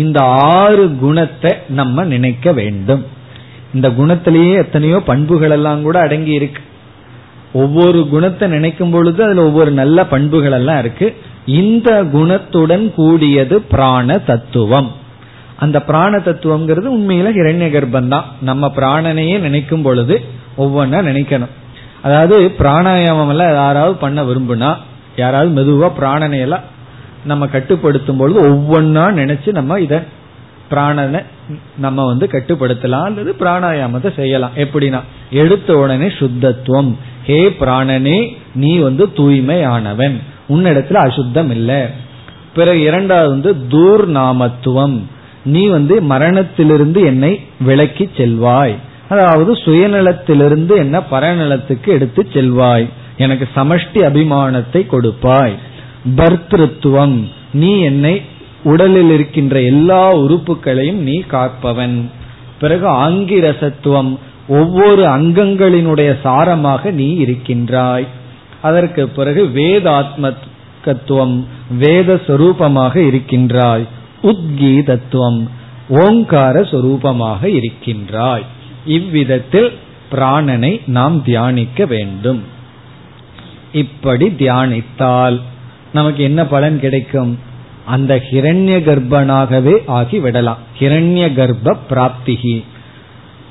இந்த 6 குணத்தை நம்ம நினைக்க வேண்டும். இந்த குணத்திலேயே எத்தனையோ பண்புகள் எல்லாம் கூட அடங்கி இருக்கு. ஒவ்வொரு குணத்தை நினைக்கும் பொழுது அதுல ஒவ்வொரு நல்ல பண்புகள் எல்லாம் இருக்கு. இந்த குணத்துடன் கூடியது பிராண தத்துவம். அந்த பிராண தத்துவம்ங்கிறது உண்மையில ஹிரண்ய கர்ப்பம் தான். நம்ம பிராணனையே நினைக்கும் பொழுது ஒவ்வொன்னா நினைக்கணும். அதாவது பிராணாயாமம் எல்லாம் யாராவது பண்ண விரும்புனா, யாராவது மெதுவா பிராணனையெல்லாம் நம்ம கட்டுப்படுத்தும் பொழுது ஒவ்வொன்னா நினைச்சு நம்ம இத பிராணனை நம்ம கட்டுப்படுத்தலாம், அல்லது பிராணாயாமத்தை செய்யலாம். எப்படின்னா எடுத்த உடனே சுத்தத்துவம், ஹே பிராணனே நீ தூய்மையானவன், உன்னிடத்துல அசுத்தம் இல்லை. பிறகு 2வது தூர் நாமத்துவம், நீ மரணத்திலிருந்து என்னை விலக்கி செல்வாய், அதாவது சுயநலத்திலிருந்து என்ன பரநலத்துக்கு எடுத்து செல்வாய், எனக்கு சமஷ்டி அபிமானத்தை கொடுப்பாய். பர்த்ருத்துவம், நீ என்னை உடலில் இருக்கின்ற எல்லா உறுப்புகளையும் நீ காப்பவன். பிறகு ஆங்கிரசத்துவம், ஒவ்வொரு அங்கங்களினுடைய சாரமாக நீ இருக்கின்றாய். அதற்கு பிறகு வேதாத்மத்துவம், வேத சொரூபமாக இருக்கின்றாய். உத்கீதத்துவம், ஓங்கார சொரூபமாக இருக்கின்றாய். இவ்விதத்தில் பிராணனை நாம் தியானிக்க வேண்டும். இப்படி தியானித்தால் நமக்கு என்ன பலன் கிடைக்கும்? அந்த ஹிரண்ய கர்ப்பனாகவே ஆகிவிடலாம். ஹிரண்ய கர்ப்ப பிராப்திகி,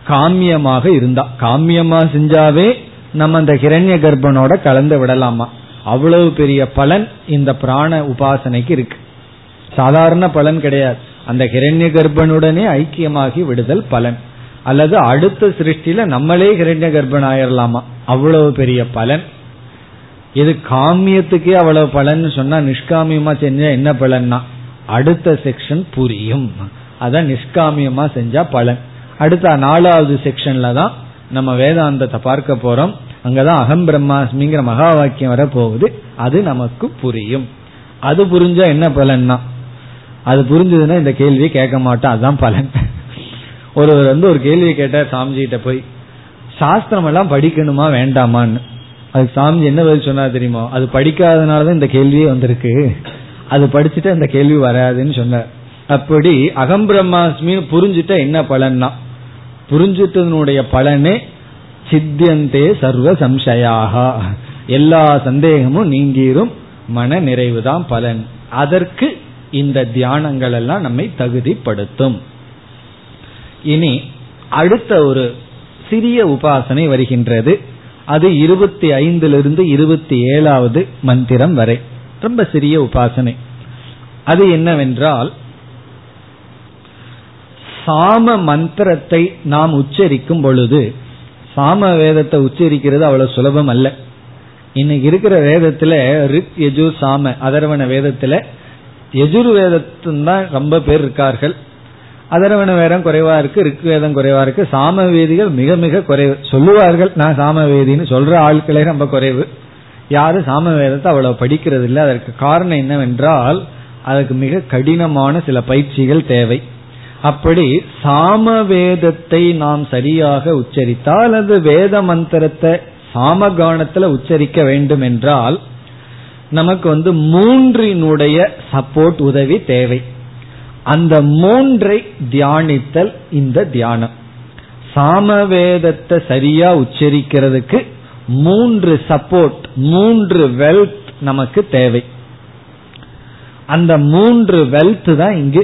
காமியமாக இருந்தா, காமியமா செஞ்சாவே நம்ம அந்த ஹிரண்ய கர்ப்பனோட கலந்து விடலாமா. அவ்வளவு பெரிய பலன் இந்த பிராண உபாசனைக்கு இருக்கு. சாதாரண பலன் கிடையாது. அந்த ஹிரண்ய கர்ப்பனுடனே ஐக்கியமாகி விடுதல் பலன். அல்லது அடுத்த சிருஷ்டியில நம்மளே ஹிரண்ய கர்ப்பன் ஆயிரலாமா, அவ்வளவு பெரிய பலன். இது காமியத்துக்கே அவ்வளவு பலன் சொன்னா நிஷ்காமியமா செஞ்சா என்ன பலன்னா அடுத்த செக்ஷன் புரியும். அதான் நிஷ்காமியமா செஞ்சா பலன். அடுத்த 4வது செக்ஷன்ல தான் நம்ம வேதாந்தத்தை பார்க்க போறோம். அங்கதான் அகம் பிரம்மாஸ்மிங்கிற மகா வாக்கியம் வர போகுது. அது நமக்கு புரியும். அது புரிஞ்சா என்ன பலன்னா, அது புரிஞ்சதுன்னா இந்த கேள்வியை கேட்க மாட்டோம். அதுதான் பலன். ஒருவர் ஒரு கேள்வி கேட்டார் சாமிஜிகிட்ட போய், சாஸ்திரம் எல்லாம் படிக்கணுமா வேண்டாமான்னு. அது சாமிஜி என்ன பதில் சொன்னா தெரியுமா? அது படிக்காதனாலதான் இந்த கேள்வியே வந்திருக்கு, அது படிச்சுட்டா இந்த கேள்வி வராதுன்னு சொன்னார். அப்படி அகம் பிரம்மாஸ்மின்னு புரிஞ்சுட்டா என்ன பலன்னா, புரிஞ்சுட்டதனுடைய பலனே சித்தியந்தே சர்வ சம்சயாகா, எல்லா சந்தேகமும் நீங்கிரும், மன நிறைவுதான் பலன். அதற்கு இந்த தியானங்கள் எல்லாம் நம்மை தகுதிப்படுத்தும். இனி அடுத்த ஒரு சிறிய உபாசனை வருகின்றது. அது 25லிருந்து 27வது மந்திரம் வரை ரொம்ப சிறிய உபாசனை. அது என்னவென்றால், சாம மந்திரத்தை நாம் உச்சரிக்கும் பொழுது, சாம வேதத்தை உச்சரிக்கிறது அவ்வளவு சுலபம் அல்ல. இன்னைக்கு இருக்கிற வேதத்துல ரிக் யஜுர் சாம அதர்வண வேதத்துல யஜுர் வேதத்தான் ரொம்ப பேர் இருக்கார்கள். அதர்வண வேதம் குறைவா இருக்கு, ரிக் வேதம் குறைவா இருக்கு, சாம வேதிகள் மிக மிக குறைவு. சொல்லுவார்கள் நான் சாம வேதின்னு சொல்ற ஆட்களே ரொம்ப குறைவு. யாரும் சாம வேதத்தை அவ்வளவு படிக்கிறது இல்லை. அதற்கு காரணம் என்னவென்றால், அதுக்கு மிக கடினமான சில பயிற்சிகள் தேவை. அப்படி சாம வேதத்தை நாம் சரியாக உச்சரித்தால், அது வேத மந்திரத்தை சாமகானத்துல உச்சரிக்க வேண்டும் என்றால், நமக்கு 3னுடைய சப்போர்ட் உதவி தேவை. அந்த 3ஐ தியானித்தல் இந்த தியானம். சாமவேதத்தை சரியா உச்சரிக்கிறதுக்கு 3 சப்போர்ட், 3 வெல்த் நமக்கு தேவை. அந்த 3 வெல்த் தான் இங்கு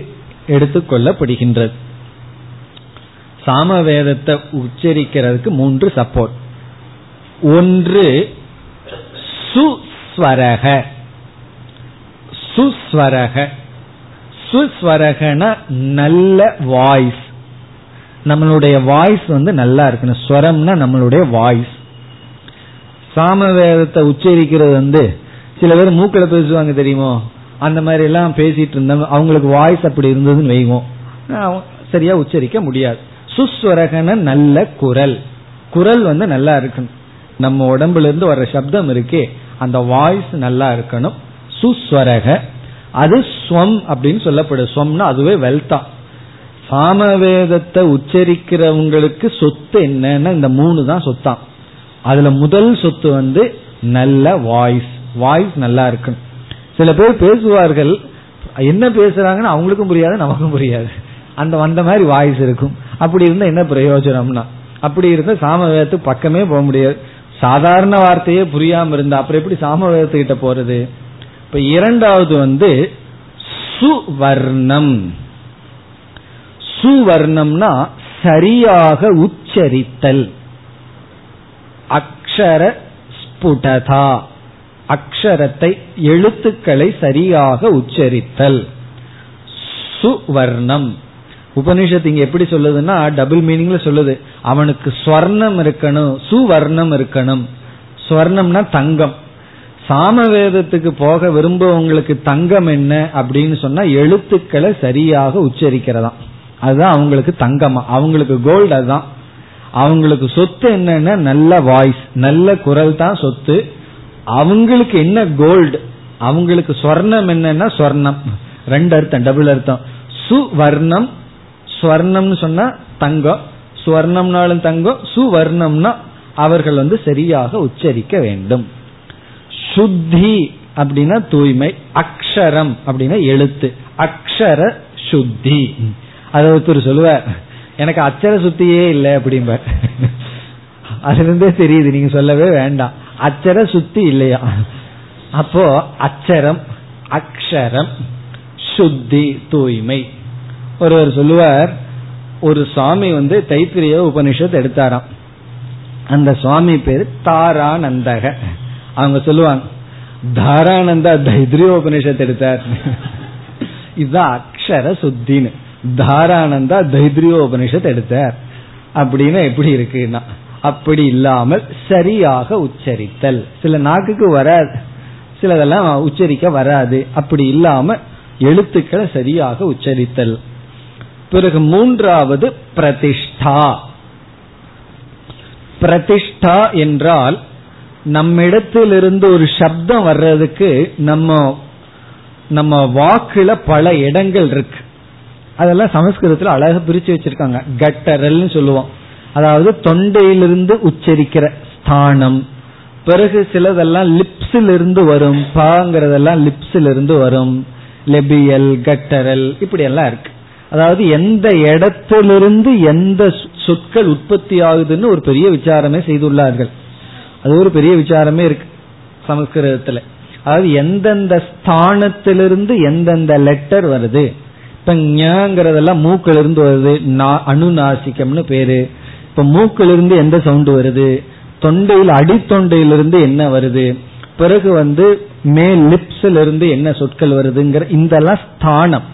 எடுத்துக்கொள்ளப்படுகின்றது. சாமவேதத்தை உச்சரிக்கிறதுக்கு 3 சப்போர்ட். ஒன்று சுஸ்வரக. சுஸ்வரக, சுஸ்வரகன நல்ல வாய்ஸ். நம்மளுடைய வாய்ஸ் நல்லா இருக்கணும். ஸ்வரம்னா நம்மளுடைய வாய்ஸ். சாமவேதத்தை உச்சரிக்கிறது சில பேர் மூக்கல பேசுவாங்க தெரியுமோ, அந்த மாதிரி எல்லாம் பேசிட்டு இருந்தாங்க. அவங்களுக்கு வாய்ஸ் அப்படி இருந்ததுன்னு வைவோம், சரியா உச்சரிக்க முடியாது. சுஸ்வரகன நல்ல குரல். குரல் நல்லா இருக்கணும். நம்ம உடம்புல இருந்து வர்ற சப்தம் இருக்கே அந்த வாய்ஸ் நல்லா இருக்கணும். சுஸ்வரக. அது ஸ்வம் அப்படின்னு சொல்லப்படுது. ஸ்வம்னா அதுவே வெல்தா. சாமவேதத்தை உச்சரிக்கிறவங்களுக்கு சொத்து என்னன்னா இந்த மூணு தான் சொத்தான். அதுல முதல் சொத்து நல்ல வாய்ஸ் நல்லா இருக்கு. சில பேர் பேசுவார்கள், என்ன பேசுறாங்கன்னு அவங்களுக்கும் புரியாது நமக்கும் புரியாது, அந்த வந்த மாதிரி வாய்ஸ் இருக்கும். அப்படி இருந்தா என்ன பிரயோஜனம்னா, அப்படி இருந்தா சாமவேதத்து பக்கமே போக முடியாது. சாதாரண வார்த்தையே புரியாம இருந்தா அப்புறம் எப்படி சாமவேதத்துக்கிட்ட போறது? இப்ப இரண்டாவது சுவர்ணம். சுவர்ணம்னா சரியாக உச்சரித்தல். அக்ஷர ஸ்புடதா, அக்ஷரத்தை எழுத்துக்களை சரியாக உச்சரித்தல் சுவர்ணம். உபனிஷத்து இங்க எப்படி சொல்லுதுன்னா டபுள் மீனிங்ல சொல்லுது. அவனுக்கு ஸ்வர்ணம் இருக்கணும், சுவர்ணம் இருக்கணும். ஸ்வர்ணம்னா தங்கம். சாமவேதத்துக்கு போக விரும்பவங்களுக்கு தங்கம் என்ன அப்படின்னு சொன்னா எழுத்துக்களை சரியாக உச்சரிக்கிறதாம். அதுதான் அவங்களுக்கு தங்கமா, அவங்களுக்கு கோல்டு. அதுதான் அவங்களுக்கு சொத்து. என்னன்னா நல்ல வாய்ஸ், நல்ல குரல் தான் சொத்து. அவங்களுக்கு என்ன கோல்டு, அவங்களுக்கு ஸ்வர்ணம். என்னன்னா ஸ்வர்ணம் ரெண்டு அர்த்தம், டபுள் அர்த்தம். சுவர்ணம், ஸ்வர்ணம்னு சொன்னா தங்கம், ஸ்வர்ணம்னாலும் தங்கம். சுவர்ணம்னா அவர்கள் சரியாக உச்சரிக்க வேண்டும். சுத்தி அப்படின்னா தூய்மை, அக்ஷரம் அப்படின்னா எழுத்து, அக்ஷர சுத்தி. அது ஒருத்தர் சொல்லுவார், எனக்கு அச்சர சுத்தியே இல்லை அப்படிம்பார். அதுல இருந்தே தெரியுது நீங்க சொல்லவே வேண்டாம், அச்சர சுத்தி இல்லையா. அப்போ அச்சரம், அக்ஷரம், சுத்தி, தூய்மை. ஒருவர் சொல்லுவார், ஒரு சுவாமி தைத்திரிய உபனிஷத் எடுத்தாராம். அந்த சுவாமி பேரு தாரானந்தக. அவங்க சொல்லுவாங்க, தாரானந்தா தைத்திரிய உபனிஷத் எடுத்தார். இதுதான் அக்ஷர சுத்தின்னு, தாரானந்தா தைத்திரிய உபனிஷத் எடுத்தார் அப்படின்னு எப்படி இருக்குன்னா, அப்படி இல்லாமல் சரியாக உச்சரித்தல். சில நாக்குக்கு வராது, சிலதெல்லாம் உச்சரிக்க வராது. அப்படி இல்லாம எழுத்துக்களை சரியாக உச்சரித்தல். பிறகு மூன்றாவது பிரதிஷ்டா. பிரதிஷ்டா என்றால் நம்மிடத்திலிருந்து ஒரு சப்தம் வர்றதுக்கு நம்ம நம்ம வாக்குல பல இடங்கள் இருக்கு. அதெல்லாம் சமஸ்கிருதத்துல அழகா பிரிச்சு வச்சிருக்காங்க. கட்டரல்னு சொல்லுவோம், அதாவது தொண்டையிலிருந்து உச்சரிக்கிற ஸ்தானம். பிறகு சிலதெல்லாம் லிப்ஸிலிருந்து வரும், பாங்கிறதெல்லாம் லிப்ஸிலிருந்து வரும், லெபியல், கட்டரல், இப்படி எல்லாம் இருக்கு. அதாவது எந்த இடத்திலிருந்து எந்த சொற்கள் உற்பத்தி ஆகுதுன்னு ஒரு பெரிய விசாரமே செய்துள்ளார்கள். அது ஒரு பெரிய விசாரமே இருக்கு சமஸ்கிருதத்துல. அதாவது எந்தெந்த ஸ்தானத்திலிருந்து எந்தெந்த லெட்டர் வருது. இப்ப ஞங்கிறதெல்லாம் மூக்கிலிருந்து வருது, அனுநாசிக்கம்னு பேரு. இப்ப மூக்கிலிருந்து எந்த சவுண்டு வருது, தொண்டையில் அடித்தொண்டையிலிருந்து என்ன வருது, பிறகு மேல் லிப்ஸ்ல இருந்து என்ன சொற்கள் வருதுங்கிற இதெல்லாம் ஸ்தானம்.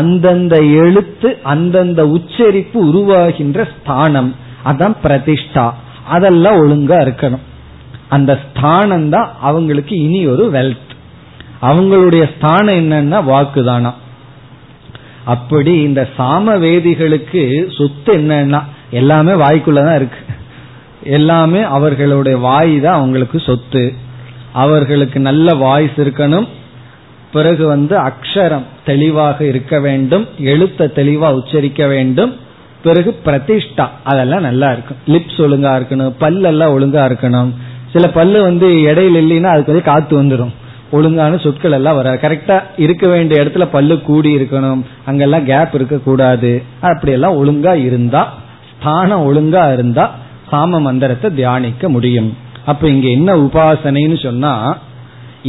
அந்தந்த எழுத்து அந்தந்த உச்சரிப்பு உருவாகின்ற ஸ்தானம், அதான் பிரதிஷ்டா. அதெல்லாம் ஒழுங்கா இருக்கணும். அந்த ஸ்தானம் தான் அவங்களுக்கு இனி ஒரு வெல்த். அவங்களுடைய ஸ்தானம் என்னன்னா வாக்குதானா. அப்படி இந்த சாமவேதிகளுக்கு சொத்து என்னன்னா எல்லாமே வாய்க்குள்ளதான் இருக்கு. எல்லாமே அவர்களுடைய வாய் தான் அவங்களுக்கு சொத்து. அவர்களுக்கு நல்ல வாய்ஸ் இருக்கணும். பிறகு அக்ஷரம் தெளிவாக இருக்க வேண்டும், எழுத்த தெளிவா உச்சரிக்க வேண்டும். பிறகு பிரதிஷ்டா, அதெல்லாம் நல்லா இருக்கும். லிப்ஸ் ஒழுங்கா இருக்கணும், பல்லெல்லாம் ஒழுங்கா இருக்கணும். சில பல்லு இடையில இல்லைன்னா அதுக்கு காத்து வந்துடும், ஒழுங்கான சொற்கள் எல்லாம் வராது. கரெக்டா இருக்க வேண்டிய இடத்துல பல்லு கூடி இருக்கணும், அங்கெல்லாம் கேப் இருக்க கூடாது. அப்படியெல்லாம் ஒழுங்கா இருந்தா, ஸ்தானம் ஒழுங்கா இருந்தா சாம மந்திரத்தை தியானிக்க முடியும். அப்ப இங்க என்ன உபாசனைன்னு சொன்னா,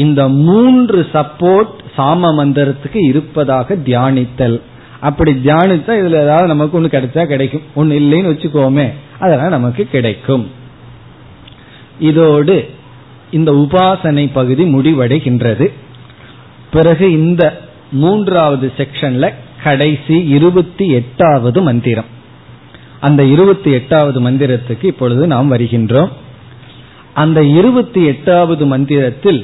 இந்த மூன்று சப்போர்ட் சாம மந்திரத்துக்கு இருப்பதாக தியானித்தல். அப்படி தியானித்தா இதுல ஏதாவது நமக்கு ஒண்ணு கிடைச்சா கிடைக்கும், ஒன்னு இல்லைன்னு வச்சுக்கோமே அதெல்லாம் நமக்கு கிடைக்கும். இதோடு இந்த உபாசனை பகுதி முடிவடைகின்றது. பிறகு இந்த மூன்றாவது செக்ஷன்ல கடைசி 28வது மந்திரம். அந்த 28வது மந்திரத்துக்கு இப்பொழுது நாம் வருகின்றோம். அந்த 28வது மந்திரத்தில்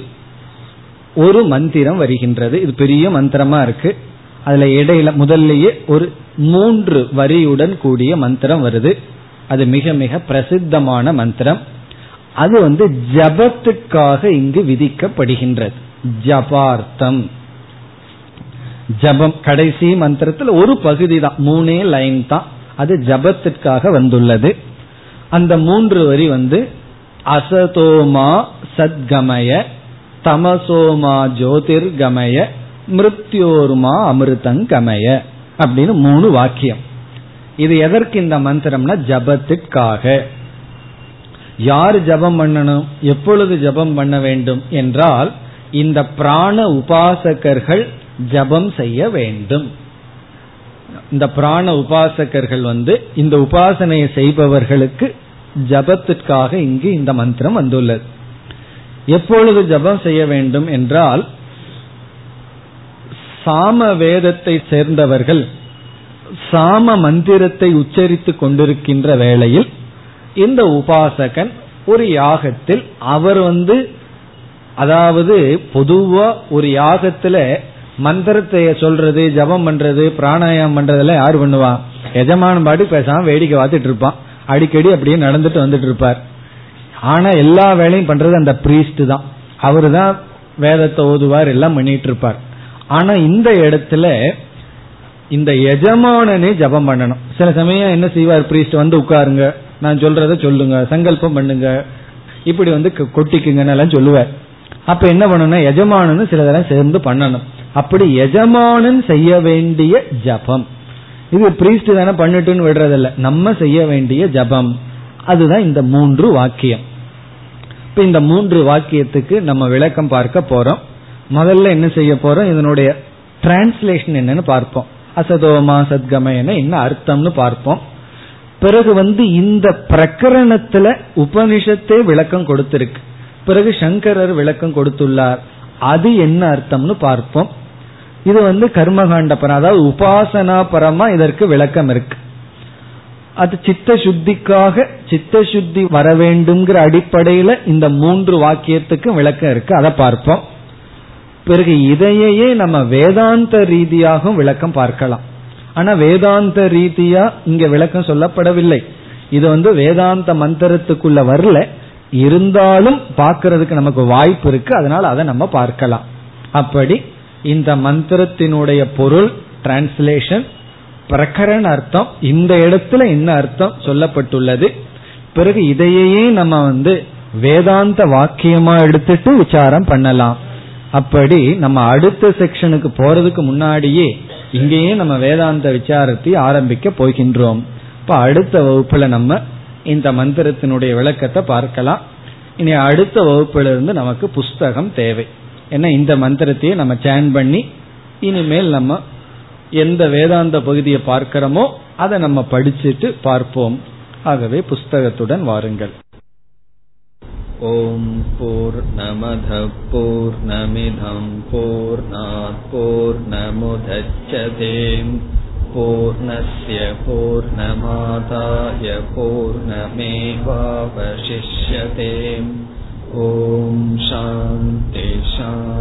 ஒரு மந்திரம் வருகின்றது. இது பெரிய மந்திரமா இருக்கு. அதுல இடையில முதல்லயே ஒரு 3 வரியுடன் கூடிய மந்திரம் வருது. அது மிக மிக பிரசித்தமான மந்திரம். அது ஜபத்துக்காக இங்கு விதிக்கப்படுகின்றது. ஜபார்த்தம் ஜபம் கடைசி மந்திரத்தில் ஒரு பகுதி தான், 3 லைன் தான், அது ஜபத்திற்காக வந்துள்ளது. அந்த 3 வரி அசதோமா சத்கமய, தமசோமா ஜோதிர்கமய, மிருத்யோர்மா அமிர்தங்கமய அப்படின்னு 3 வாக்கியம். இது எதற்கு இந்த மந்திரம்னா ஜபத்திற்காக. யார் ஜபம் பண்ணணும், எப்பொழுது ஜபம் பண்ண வேண்டும் என்றால் இந்த பிராண உபாசகர்கள் ஜபம் செய்ய வேண்டும். இந்த பிராண உபாசகர்கள் இந்த உபாசனையை செய்பவர்களுக்கு ஜபத்திற்காக இங்கு இந்த மந்திரம் வந்துள்ளது. எப்பொழுது ஜபம் செய்ய வேண்டும் என்றால், சாம வேதத்தை சேர்ந்தவர்கள் சாம மந்திரத்தை உச்சரித்து கொண்டிருக்கின்ற வேளையில் இந்த உபாசகன் ஒரு யாகத்தில் அவர் அதாவது பொதுவா ஒரு யாகத்துல மந்திரத்தை சொல்றது, ஜபம் பண்றது, பிராணாயம் பண்றதெல்லாம் யார் பண்ணுவா? எஜமான பாடி பேசாம வேடிக்கை பார்த்துட்டு இருப்பான், அடிக்கடி அப்படியே நடந்துட்டு வந்துட்டு இருப்பார். ஆனா எல்லா வேலையும் பண்றது அந்த பிரீஸ்ட் தான், அவரு தான் வேதத்தை ஓதுவார், எல்லாம் பண்ணிட்டு இருப்பார். ஆனா இந்த இடத்துல இந்த எஜமானனே ஜபம் பண்ணணும். சில சமயம் என்ன செய்வார், பிரீஸ்ட் உட்காருங்க, நான் சொல்றத சொல்லுங்க, சங்கல்பம் பண்ணுங்க, இப்படி கொட்டிக்குங்கன்னு எல்லாம் சொல்லுவார். அப்ப என்ன பண்ணணும், எஜமானன் சிலதெல்லாம் சேர்ந்து பண்ணணும். அப்படி எஜமானன் செய்ய வேண்டிய ஜபம் இது. பிரீஸ்ட் தானே பண்ணிட்டுன்னு விடுறதில்ல, நம்ம செய்ய வேண்டிய ஜபம். அதுதான் இந்த 3 வாக்கியம். இப்ப இந்த 3 வாக்கியத்துக்கு நம்ம விளக்கம் பார்க்க போறோம். முதல்ல என்ன செய்ய போறோம், இதனுடைய டிரான்ஸ்லேஷன் என்னன்னு பார்ப்போம். அசதோமா சத்கமயன என்ன அர்த்தம்னு பார்ப்போம். பிறகு இந்த பிரகரணத்துல உபனிஷத்தே விளக்கம் கொடுத்திருக்கு, பிறகு சங்கரர் விளக்கம் கொடுத்துள்ளார், அது என்ன அர்த்தம்னு பார்ப்போம். இது கர்மகாண்டபரம், அதாவது உபாசனா பரமா இதற்கு விளக்கம் இருக்கு. அது சித்த சுத்திக்காக, சித்த சுத்தி வர வேண்டும்ங்கிற அடிப்படையில இந்த 3 வாக்கியத்துக்கும் விளக்கம் இருக்கு, அதை பார்ப்போம். பிறகு இதையே நம்ம வேதாந்த ரீதியாகவும் விளக்கம் பார்க்கலாம். ஆனா வேதாந்த ரீதியா இங்க விளக்கம் சொல்லப்படவில்லை, இது வேதாந்த மந்திரத்துக்குள்ள வரல, இருந்தாலும் பார்க்கறதுக்கு நமக்கு வாய்ப்பு இருக்கு, அதனால அதை நம்ம பார்க்கலாம். அப்படி இந்த மந்திரத்தினுடைய பொருள் டிரான்ஸ்லேஷன், பிரகரண அர்த்தம், இந்த இடத்துல என்ன அர்த்தம் சொல்லப்பட்டுள்ளது, பிறகு இதையே நம்ம வேதாந்த வாக்கியமா எடுத்துட்டு விசாரம் பண்ணலாம். அப்படி நம்ம அடுத்த செக்ஷனுக்கு போறதுக்கு முன்னாடியே இங்கேயே நம்ம வேதாந்த விசாரத்தை ஆரம்பிக்க போகின்றோம். இப்ப அடுத்த வகுப்புல நம்ம இந்த மந்திரத்தினுடைய விளக்கத்தை பார்க்கலாம். இனி அடுத்த வகுப்புல இருந்து நமக்கு புஸ்தகம் தேவை, ஏன்னா இந்த மந்திரத்தையே நம்ம சேன் பண்ணி இனிமேல் நம்ம எந்த வேதாந்த பகுதியை பார்க்கிறோமோ அதை நம்ம படிச்சுட்டு பார்ப்போம். ஆகவே புஸ்தகத்துடன் வாருங்கள். ஓம் பூர்ணமத: பூர்ணமிதம் பூர்ணாத் பூர்ணமுதச்யதே, பூர்ணஸ்ய பூர்ணமாதாய பூர்ணமேவாவசிஷ்யதே. ஓம் சாந்தி சாந்தி.